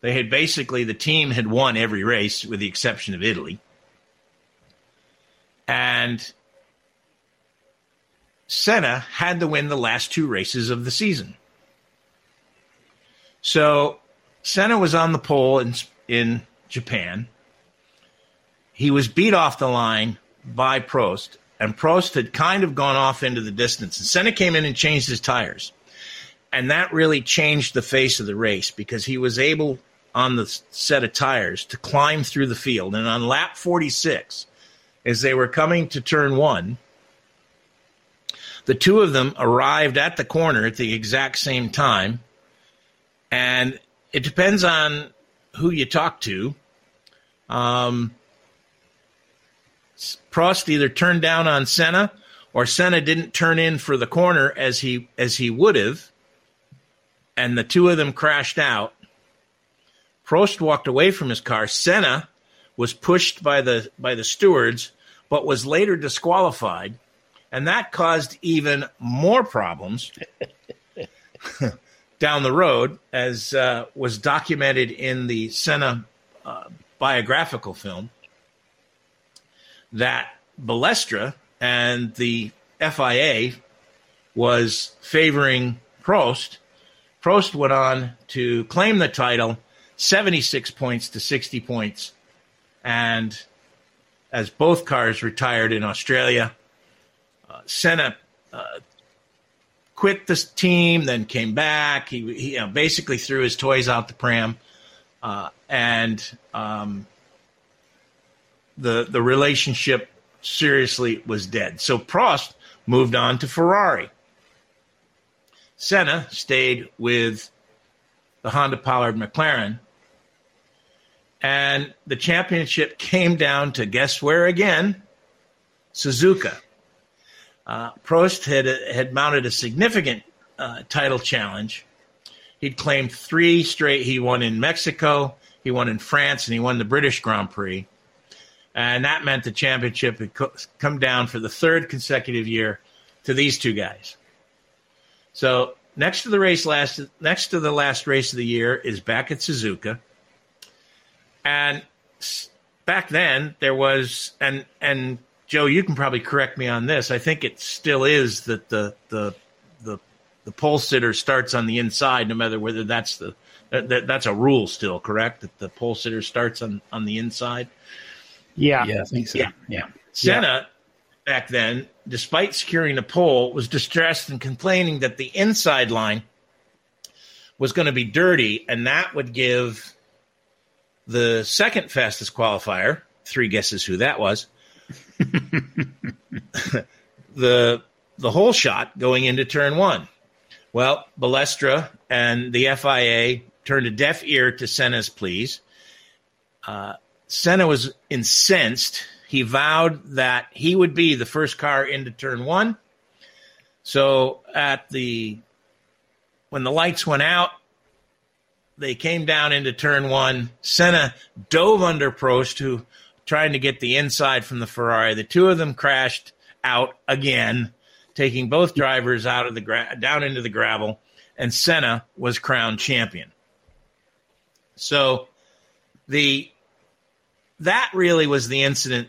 They had basically, the team had won every race with the exception of Italy. And Senna had to win the last two races of the season. So Senna was on the pole in, in Japan. He was beat off the line by Prost, and Prost had kind of gone off into the distance. And Senna came in and changed his tires. And that really changed the face of the race because he was able on the set of tires to climb through the field. And on lap forty-six, as they were coming to turn one, the two of them arrived at the corner at the exact same time. And it depends on who you talk to. Um, Prost either turned down on Senna or Senna didn't turn in for the corner as he as he would have. And the two of them crashed out. Prost walked away from his car. Senna was pushed by the by the stewards, but was later disqualified. And that caused even more problems down the road, as uh, was documented in the Senna uh, biographical film, that Balestra and the F I A was favoring Prost. Prost went on to claim the title, seventy-six points to sixty points, and as both cars retired in Australia, uh, Senna uh, quit the team, then came back. He, he you know, basically threw his toys out the pram, uh, and um, the the relationship seriously was dead. So Prost moved on to Ferrari. Senna stayed with the Honda Pollard McLaren, and the championship came down to, guess where again? Suzuka. Uh, Prost had had mounted a significant uh, title challenge. He'd claimed three straight. He won in Mexico, he won in France, and he won the British Grand Prix. And that meant the championship had co- come down for the third consecutive year to these two guys. So next to the race last, next to the last race of the year is back at Suzuka, and back then there was and and Joe, you can probably correct me on this. I think it still is that the the the, the pole sitter starts on the inside, no matter whether that's the that, that's a rule still, correct? That the pole sitter starts on, on the inside. Yeah, yeah, I think so. Yeah, yeah. Senna. Yeah. Back then, despite securing the pole, was distressed and complaining that the inside line was going to be dirty, and that would give the second fastest qualifier, three guesses who that was, the the whole shot going into turn one. Well, Balestra and the F I A turned a deaf ear to Senna's pleas. Uh, Senna was incensed. He vowed that he would be the first car into turn one. So at the when the lights went out, they came down into turn one. Senna dove under Prost, who trying to get the inside from the Ferrari. The two of them crashed out again, taking both drivers out of the gra- down into the gravel, and Senna was crowned champion. So the that really was the incident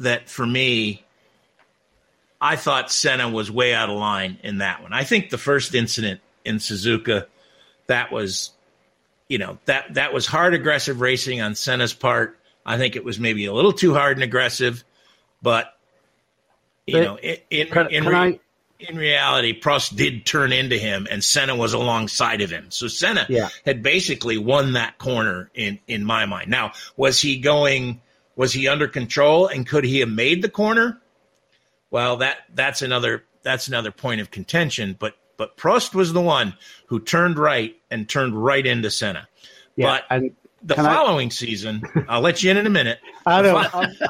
that for me, I thought Senna was way out of line in that one. I think the first incident in Suzuka, that was, you know, that, that was hard, aggressive racing on Senna's part. I think it was maybe a little too hard and aggressive, but you but, know, in in, can, in, can re- I... in reality, Prost did turn into him, and Senna was alongside of him. So Senna yeah. had basically won that corner in in my mind. Now, was he going? Was he under control, and could he have made the corner? Well, that that's another that's another point of contention. But but Prost was the one who turned right and turned right into Senna. Yeah, but and the following I... season, I'll let you in in a minute. I don't. The, I'll,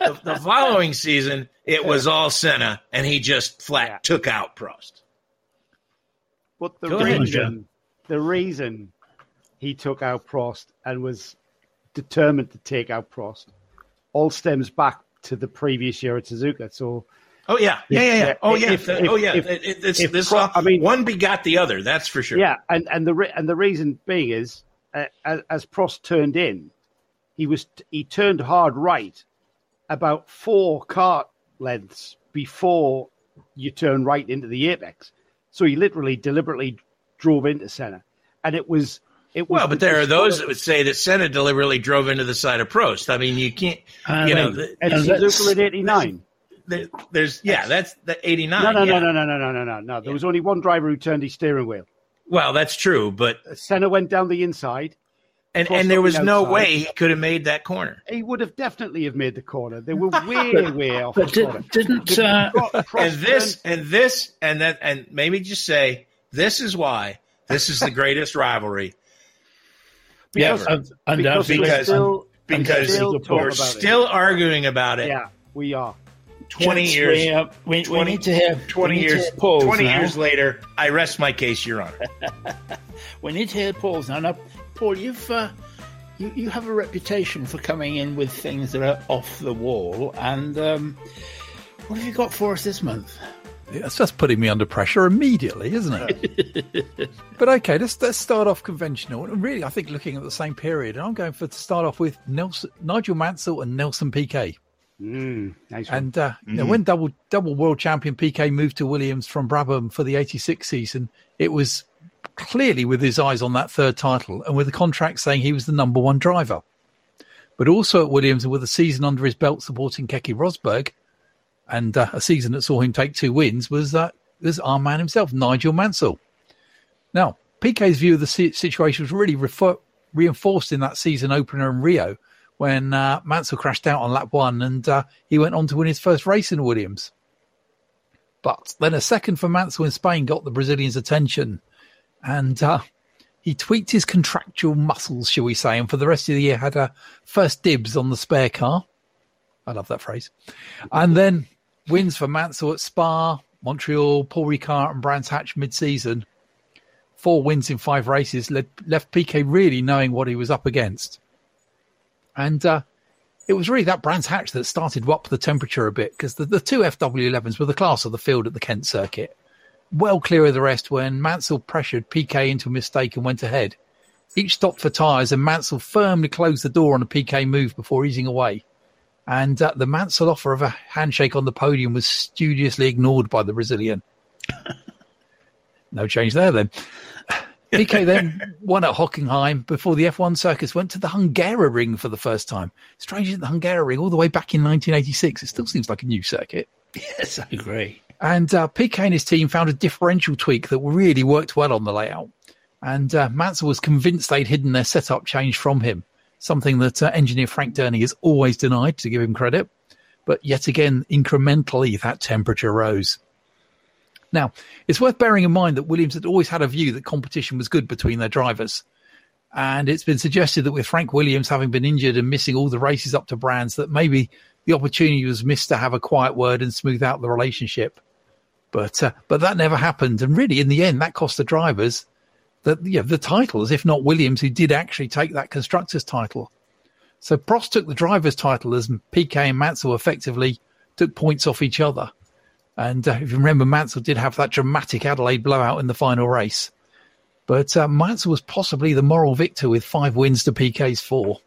I'll... The, the following season, it was all Senna, and he just flat yeah. took out Prost. But the Go reason ahead, the reason he took out Prost and was determined to take out Prost all stems back to the previous year at Suzuka. So, oh yeah, yeah, yeah, yeah. Oh yeah, if, if, oh yeah. If, if, it's, if this, Pro- I mean, one begot the other. That's for sure. Yeah, and and the re- and the reason being is uh, as, as Prost turned in, he was he turned hard right about four cart lengths before you turn right into the apex. So he literally deliberately drove into Senna. And it was... It was well, but there are those that would say that Senna deliberately drove into the side of Prost. I mean, you can't... Uh, you know, the, and Suzuka at eighty-nine. There's, there's yeah, that's the eighty-nine. No, no, yeah. no, no, no, no, no, no, no. There yeah. was only one driver who turned his steering wheel. Well, that's true, but... Senna went down the inside. And and there was outside. no way he could have made that corner. He would have definitely have made the corner. They were way, but, way off but the did, corner. Didn't... Uh, and this, and this, and that, and maybe just say, this is why this is the greatest rivalry because, ever. Uh, because, because, still, because still we're still it. arguing about it. Yeah, we are. twenty Just years uh, we, twenty, we need to have twenty years have polls twenty now. years later, I rest my case, Your Honor. We need to have polls now. Now, Paul, you've uh, you, you have a reputation for coming in with things that are off the wall, and um, what have you got for us this month? That's just putting me under pressure immediately, isn't it? But okay, let's let's start off conventional. And really, I think looking at the same period, and I'm going for to start off with Nelson, Nigel Mansell and Nelson Piquet. Mm, nice and uh, mm-hmm. you know, when double double world champion Piquet moved to Williams from Brabham for the eighty-six season, it was clearly with his eyes on that third title and with the contract saying he was the number one driver. But also at Williams and with a season under his belt supporting Keke Rosberg and uh, a season that saw him take two wins was, uh, was our man himself, Nigel Mansell. Now, Piquet's view of the situation was really refor- reinforced in that season opener in Rio, when uh, Mansell crashed out on lap one and uh, he went on to win his first race in Williams. But then a second for Mansell in Spain got the Brazilian's attention and uh, he tweaked his contractual muscles, shall we say, and for the rest of the year had a first dibs on the spare car. I love that phrase. And then wins for Mansell at Spa, Montreal, Paul Ricard and Brands Hatch mid-season. Four wins in five races led, left Piquet really knowing what he was up against. And uh, it was really that Brands Hatch that started up the temperature a bit because the, the two F W elevens were the class of the field at the Kent circuit. Well clear of the rest when Mansell pressured Piquet into a mistake and went ahead. Each stopped for tyres and Mansell firmly closed the door on a Piquet move before easing away. And uh, the Mansell offer of a handshake on the podium was studiously ignored by the Brazilian. No change there then. Piquet then won at Hockenheim before the F one circus went to the Hungaroring for the first time. Strange that the Hungaroring all the way back in nineteen eighty-six. It still seems like a new circuit. Yes, I agree. And uh, Piquet and his team found a differential tweak that really worked well on the layout. And uh, Mansell was convinced they'd hidden their setup change from him, something that uh, engineer Frank Dernie has always denied, to give him credit. But yet again, incrementally, that temperature rose. Now, it's worth bearing in mind that Williams had always had a view that competition was good between their drivers. And it's been suggested that with Frank Williams having been injured and missing all the races up to Brands, that maybe the opportunity was missed to have a quiet word and smooth out the relationship. But uh, but that never happened. And really, in the end, that cost the drivers that, you know, the titles, if not Williams, who did actually take that constructors' title. So Prost took the drivers' title as Piquet and Mansell effectively took points off each other. And uh, if you remember, Mansell did have that dramatic Adelaide blowout in the final race. But uh, Mansell was possibly the moral victor with five wins to Piquet's four.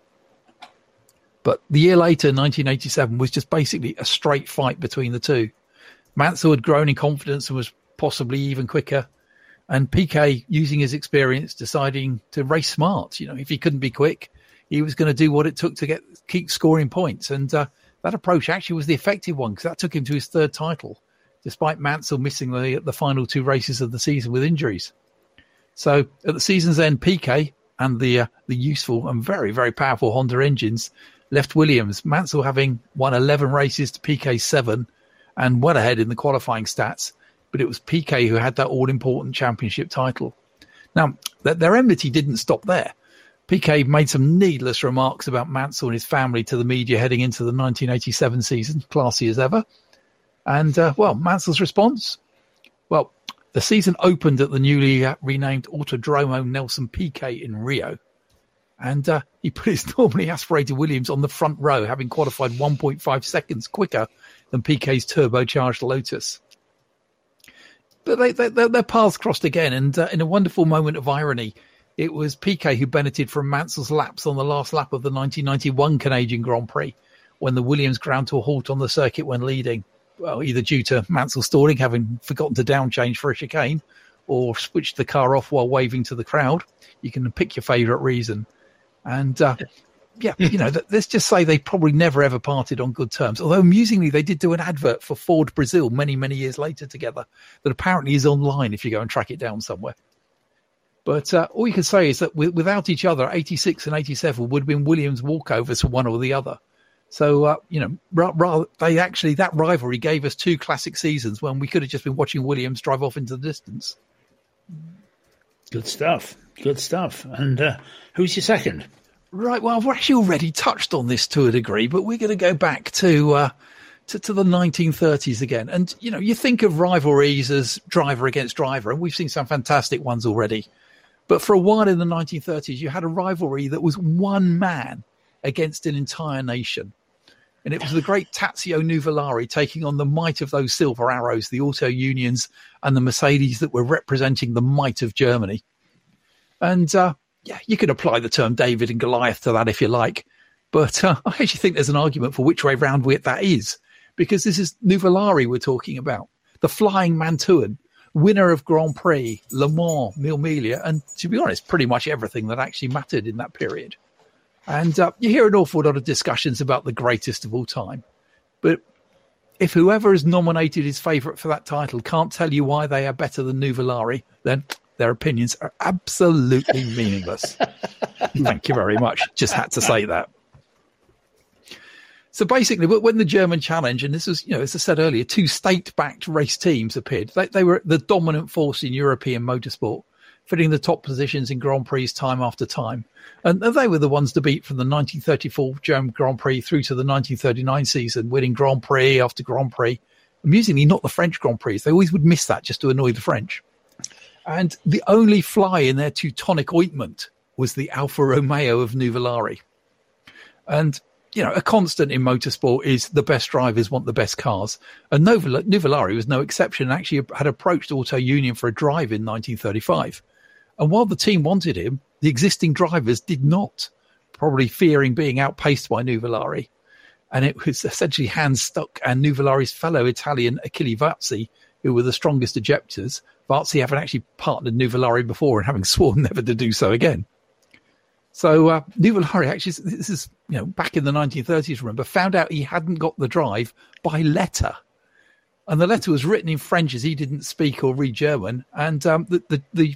But the year later, nineteen eighty-seven, was just basically a straight fight between the two. Mansell had grown in confidence and was possibly even quicker. And Piquet, using his experience, deciding to race smart. You know, if he couldn't be quick, he was going to do what it took to get keep scoring points. And uh, that approach actually was the effective one because that took him to his third title, despite Mansell missing the, the final two races of the season with injuries. So at the season's end, Piquet and the uh, the useful and very, very powerful Honda engines left Williams, Mansell having won eleven races to Piquet's seven and well ahead in the qualifying stats. But it was Piquet who had that all-important championship title. Now, th- their enmity didn't stop there. Piquet made some needless remarks about Mansell and his family to the media heading into the nineteen eighty-seven season, classy as ever. And, uh, well, Mansell's response? Well, the season opened at the newly uh, renamed Autodromo Nelson Piquet in Rio. And uh, he put his normally aspirated Williams on the front row, having qualified one point five seconds quicker than Piquet's turbocharged Lotus. But they, they, their paths crossed again, and uh, in a wonderful moment of irony, it was Piquet who benefited from Mansell's lapse on the last lap of the nineteen ninety-one Canadian Grand Prix, when the Williams ground to a halt on the circuit when leading. well, either due to Mansell Stalling having forgotten to down change for a chicane or switched the car off while waving to the crowd. You can pick your favourite reason. And, uh, yeah, you know, let's just say they probably never, ever parted on good terms. Although, amusingly, they did do an advert for Ford Brazil many, many years later together that apparently is online if you go and track it down somewhere. But uh, all you can say is that w- without each other, eighty-six and eighty-seven would have been Williams walkovers for one or the other. So, uh, you know, ra- ra- they actually, that rivalry gave us two classic seasons when we could have just been watching Williams drive off into the distance. Good stuff. Good stuff. And uh, who's your second? Right. Well, I've actually already touched on this to a degree, but we're going to go back to, uh, to to the nineteen thirties again. And, you know, you think of rivalries as driver against driver, and we've seen some fantastic ones already. But for a while in the nineteen thirties, you had a rivalry that was one man against an entire nation. And it was the great Tazio Nuvolari taking on the might of those Silver Arrows, the auto unions and the Mercedes that were representing the might of Germany. And uh, yeah, you can apply the term David and Goliath to that if you like. But uh, I actually think there's an argument for which way round that is, because this is Nuvolari we're talking about, the flying Mantuan, winner of Grand Prix, Le Mans, Mille Miglia, and to be honest, pretty much everything that actually mattered in that period. And uh, you hear an awful lot of discussions about the greatest of all time. But if whoever is nominated his favourite for that title can't tell you why they are better than Nuvolari, then their opinions are absolutely meaningless. Thank you very much. Just had to say that. So basically, when the German challenge, and this was, you know, as I said earlier, two state-backed race teams appeared. They, they were the dominant force in European motorsport, filling the top positions in Grand Prix time after time. And they were the ones to beat from the nineteen thirty-four German Grand Prix through to the nineteen thirty-nine season, winning Grand Prix after Grand Prix. Amusingly, not the French Grand Prix. They always would miss that just to annoy the French. And the only fly in their Teutonic ointment was the Alfa Romeo of Nuvolari. And you know, a constant in motorsport is the best drivers want the best cars. And Nuvol- Nuvolari was no exception, and actually had approached Auto Union for a drive in nineteen thirty-five. And while the team wanted him, the existing drivers did not, probably fearing being outpaced by Nuvolari. And it was essentially Hans Stuck and Nuvolari's fellow Italian Achille Varzi who were the strongest ejectors, Varzi having actually partnered Nuvolari before and having sworn never to do so again. So uh, Nuvolari actually, this is, you know, back in the nineteen thirties, remember, found out he hadn't got the drive by letter. And the letter was written in French as he didn't speak or read German. And um, the, the, the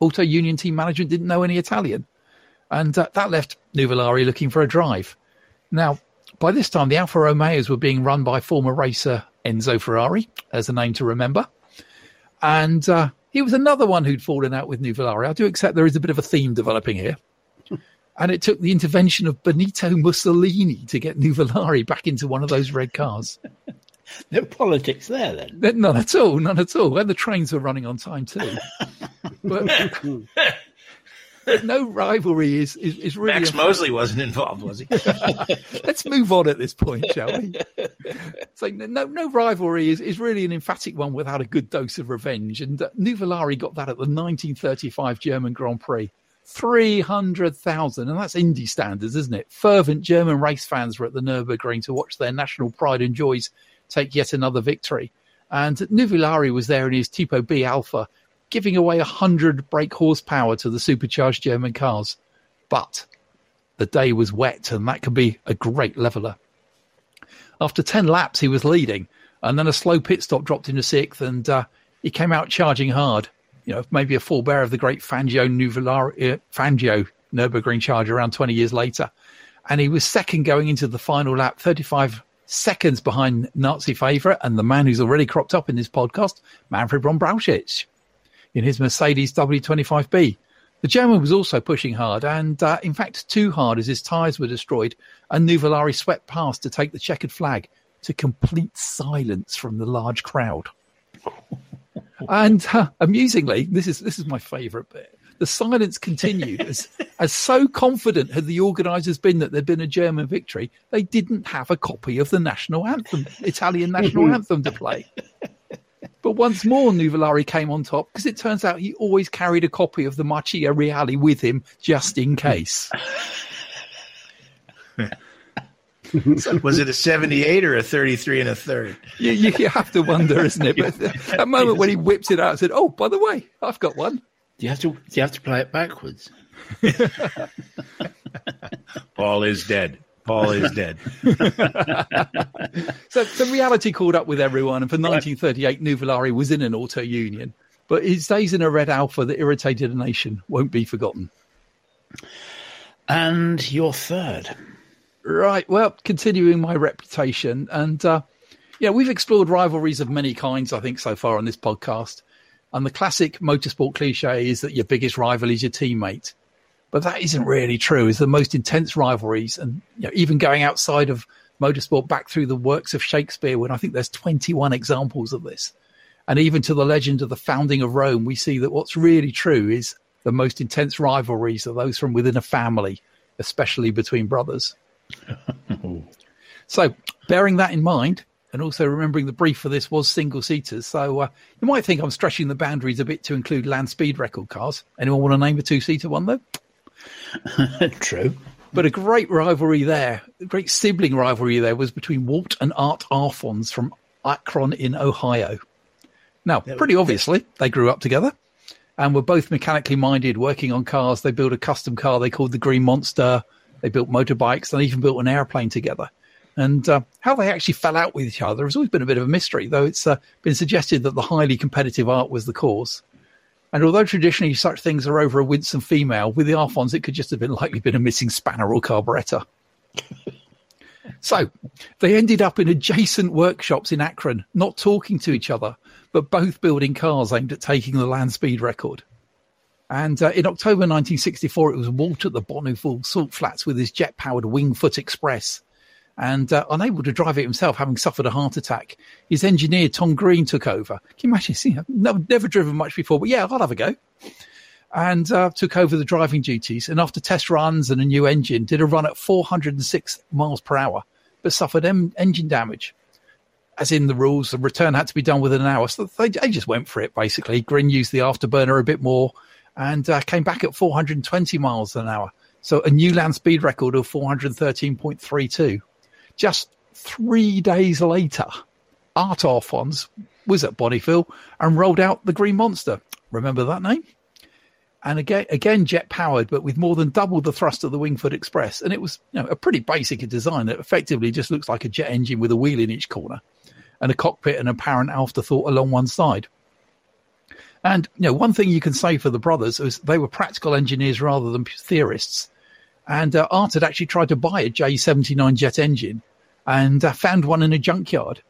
Auto Union team management didn't know any Italian. And uh, that left Nuvolari looking for a drive. Now, by this time, the Alfa Romeos were being run by former racer Enzo Ferrari, as a name to remember. And Uh, He was another one who'd fallen out with Nuvolari. I do accept there is a bit of a theme developing here. And it took the intervention of Benito Mussolini to get Nuvolari back into one of those red cars. No politics there, then? None at all, none at all. And the trains were running on time, too. but, but no rivalry is, is, is really... Max important. Mosley wasn't involved, was he? Let's move on at this point, shall we? So no, no rivalry is, is really an emphatic one without a good dose of revenge. And uh, Nuvolari got that at the nineteen thirty-five German Grand Prix. three hundred thousand, and that's Indy standards, isn't it? Fervent German race fans were at the Nürburgring to watch their national pride and joys take yet another victory. And Nuvolari was there in his Tipo B Alpha, giving away one hundred brake horsepower to the supercharged German cars. But the day was wet, and that could be a great leveller. After ten laps, he was leading, and then a slow pit stop dropped him to sixth, and uh, he came out charging hard. You know, maybe a forebear of the great Fangio Nuvolari, uh, Fangio Nürburgring charge around twenty years later. And he was second going into the final lap, thirty-five seconds behind Nazi favourite, and the man who's already cropped up in this podcast, Manfred von Brauchitsch, in his Mercedes W twenty-five B. The German was also pushing hard, and uh, in fact too hard, as his tyres were destroyed, and Nuvolari swept past to take the checkered flag to complete silence from the large crowd. And uh, amusingly, this is this is my favourite bit, the silence continued as, as so confident had the organisers been that there'd been a German victory, they didn't have a copy of the national anthem, Italian national anthem to play. But once more, Nuvolari came on top, because it turns out he always carried a copy of the Marcia Reale with him, just in case. So was it a seventy-eight or a thirty-three and a third? You, you, you have to wonder, isn't it? But that moment when he whipped it out and said, oh, by the way, I've got one. Do you have to, do you have to play it backwards? Paul is dead. Paul is dead. So, so reality caught up with everyone. And for nineteen thirty-eight, Nuvolari was in an auto union. But his days in a red Alfa that irritated a nation won't be forgotten. And you're third. Right. Well, continuing my reputation. And, uh, yeah, we've explored rivalries of many kinds, I think, so far on this podcast. And the classic motorsport cliche is that your biggest rival is your teammate. But that isn't really true. It's the most intense rivalries. And you know, even going outside of motorsport back through the works of Shakespeare, when I think there's twenty-one examples of this. And even to the legend of the founding of Rome, we see that what's really true is the most intense rivalries are those from within a family, especially between brothers. So bearing that in mind, and also remembering the brief for this was single-seaters, so uh, you might think I'm stretching the boundaries a bit to include land speed record cars. Anyone want to name a two-seater one, though? True. But a great rivalry there, a great sibling rivalry there, was between Walt and Art Arfons from Akron in Ohio. Now, pretty obviously, they grew up together and were both mechanically minded, working on cars. They built a custom car they called the Green Monster. They built motorbikes. They even built an airplane together. And uh, how they actually fell out with each other has always been a bit of a mystery, though it's uh, been suggested that the highly competitive Art was the cause. And although traditionally such things are over a winsome female, with the Arfons, it could just have been likely been a missing spanner or carburettor. So they ended up in adjacent workshops in Akron, not talking to each other, but both building cars aimed at taking the land speed record. And uh, in October nineteen sixty-four, it was Walt at the Bonneville Salt Flats with his jet-powered Wingfoot Express. And uh, unable to drive it himself, having suffered a heart attack, his engineer, Tom Green, took over. Can you imagine? See, I've never, never driven much before, but yeah, I'll have a go. And uh, took over the driving duties. And after test runs and a new engine, did a run at four hundred six miles per hour, but suffered em- engine damage. As in the rules, the return had to be done within an hour. So they, they just went for it, basically. Green used the afterburner a bit more and uh, came back at four hundred twenty miles an hour. So a new land speed record of four hundred thirteen point three two. Just three days later, Art Arfons was at Bonneville and rolled out the Green Monster. Remember that name? And again, again jet-powered, but with more than double the thrust of the Wingfoot Express. And it was, you know, a pretty basic design that effectively just looks like a jet engine with a wheel in each corner and a cockpit and apparent afterthought along one side. And, you know, one thing you can say for the brothers is they were practical engineers rather than theorists. And uh, Art had actually tried to buy a J seventy-nine jet engine and uh, found one in a junkyard.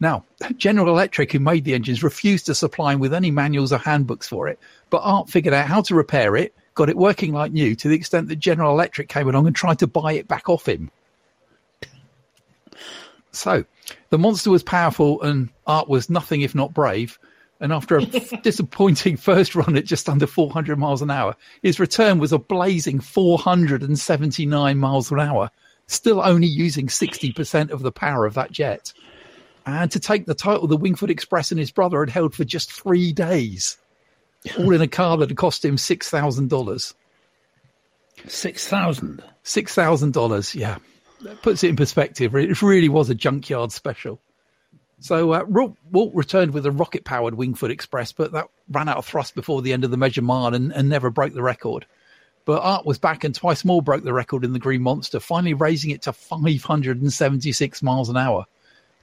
Now, General Electric, who made the engines, refused to supply him with any manuals or handbooks for it. But Art figured out how to repair it, got it working like new, to the extent that General Electric came along and tried to buy it back off him. So, the Monster was powerful and Art was nothing if not brave. And after a disappointing first run at just under four hundred miles an hour, his return was a blazing four hundred seventy-nine miles an hour, still only using sixty percent of the power of that jet. And to take the title, the Wingfoot Express and his brother had held for just three days, all in a car that had cost him six thousand dollars. six thousand dollars? six thousand dollars, yeah. That puts it in perspective. It really was a junkyard special. So uh, Walt returned with a rocket-powered Wingfoot Express, but that ran out of thrust before the end of the measure mile and, and never broke the record. But Art was back and twice more broke the record in the Green Monster, finally raising it to five hundred seventy-six miles an hour,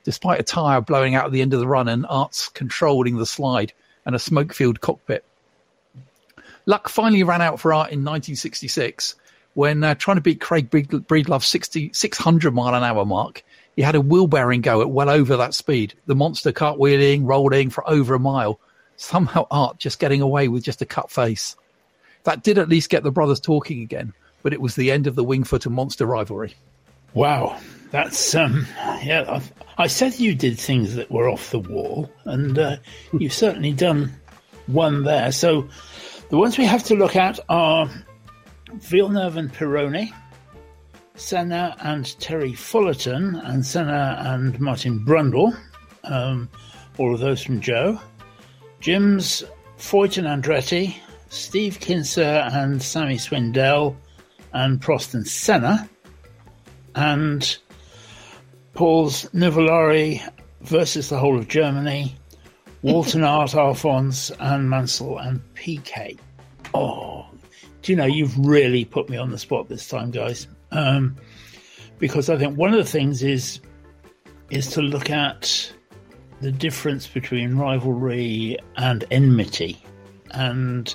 despite a tyre blowing out at the end of the run and Art's controlling the slide and a smoke-filled cockpit. Luck finally ran out for Art in nineteen sixty-six when uh, trying to beat Craig Breedlove's six hundred mile an hour mark. He had a wheel-bearing go at well over that speed. The Monster cartwheeling, rolling for over a mile. Somehow Art just getting away with just a cut face. That did at least get the brothers talking again, but it was the end of the Wingfoot and Monster rivalry. Wow. That's, um, yeah, I've, I said you did things that were off the wall, and uh, you've certainly done one there. So the ones we have to look at are Villeneuve and Pironi, Senna and Terry Fullerton, and Senna and Martin Brundle, um, all of those from Joe. Jim's Foyt and Andretti, Steve Kinser and Sammy Swindell, and Prost and Senna. And Paul's Nivellari versus the whole of Germany, Walton Art, Alphonse, and Mansell and P K. Oh, do you know, you've really put me on the spot this time, guys. Um, because I think one of the things is is to look at the difference between rivalry and enmity. And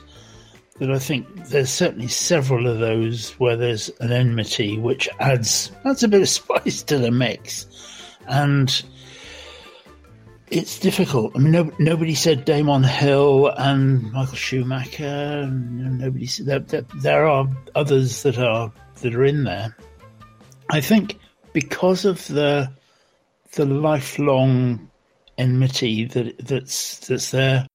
that I think there's certainly several of those where there's an enmity, which adds, adds a bit of spice to the mix. And it's difficult. I mean, no, nobody said Damon Hill and Michael Schumacher. And nobody said that, that there are others that are that are in there. I think because of the the lifelong enmity that that's that's there.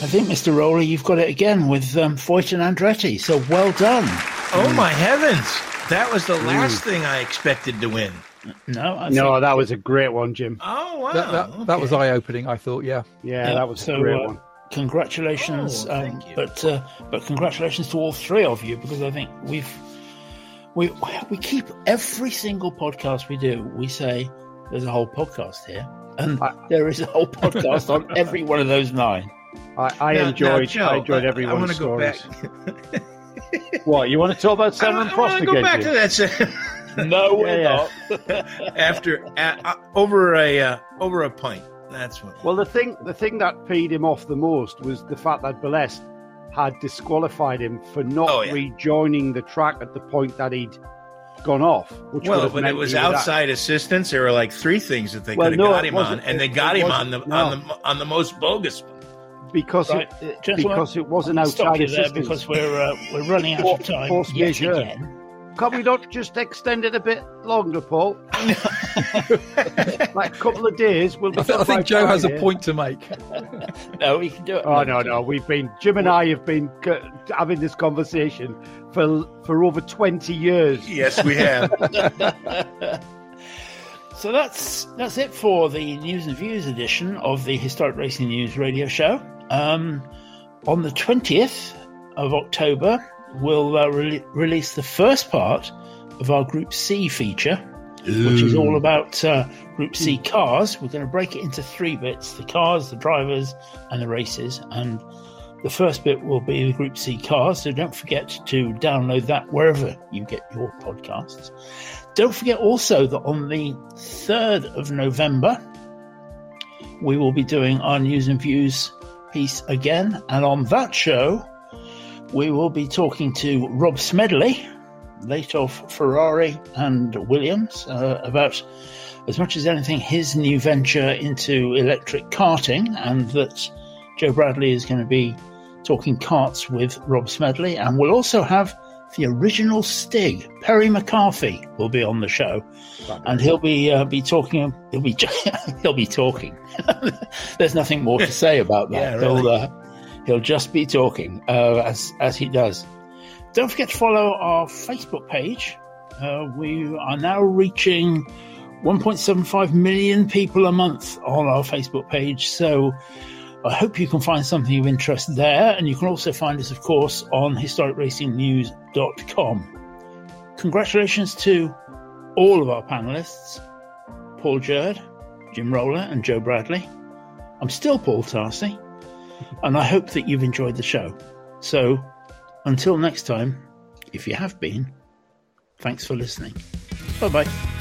I think, Mister Roller, you've got it again with um, Foyt and Andretti, so well done. Oh, mm. my heavens. That was the last mm. thing I expected to win. No, I no, think... that was a great one, Jim. Oh, wow. That, that, okay. that was eye-opening, I thought, yeah. Yeah, yeah that was so, a great uh, one. Congratulations. Oh, um, thank you. But, uh, but congratulations to all three of you, because I think we've we we keep every single podcast we do, we say there's a whole podcast here, and I... there is a whole podcast on every one of those nine. I, I now, enjoyed. Now, Joe, I enjoyed everyone's stories. What, you want to talk about Salmon Frost again? I want to go back to that. No, we're yeah, not. After uh, over a uh, over a pint. That's what. Well, the thing the thing that peed him off the most was the fact that Belest had disqualified him for not oh, yeah. rejoining the track at the point that he'd gone off. Which well, but it was outside that. assistance. There were like three things that they well, could have no, got him on, and they got him on the no. on the on the most bogus one. Because right. it because it wasn't outside assistance. There because we're uh, we're running out of time. Force yes, measure. Again. Can we not just extend it a bit longer, Paul? Like a couple of days. We'll be I think, I think Joe has here. a point to make. No, we can do it. Oh no, no, we've been Jim and I have been having this conversation for for over twenty years. Yes, we have. So that's that's it for the News and Views edition of the Historic Racing News radio show. Um, on the twentieth of October, we'll uh, re- release the first part of our Group C feature, Ooh. which is all about uh, Group C cars. We're going to break it into three bits, the cars, the drivers, and the races. And the first bit will be the Group C cars, so don't forget to download that wherever you get your podcasts. Don't forget also that on the third of November, we will be doing our News and Views piece again. And on that show, we will be talking to Rob Smedley, late of Ferrari and Williams, uh, about, as much as anything, his new venture into electric karting, and that Joe Bradley is going to be talking karts with Rob Smedley. And we'll also have the original Stig, Perry McCarthy, will be on the show, and he'll be uh, be talking. He'll be he'll be talking. There's nothing more to say about that. Yeah, really. He'll uh, he'll just be talking uh, as as he does. Don't forget to follow our Facebook page. Uh, we are now reaching one point seven five million people a month on our Facebook page. So I hope you can find something of interest there. And you can also find us, of course, on historic racing news dot com. Congratulations to all of our panellists, Paul Jurd, Jim Roller and Joe Bradley. I'm still Paul Tarsey, and I hope that you've enjoyed the show. So until next time, if you have been, thanks for listening. Bye-bye.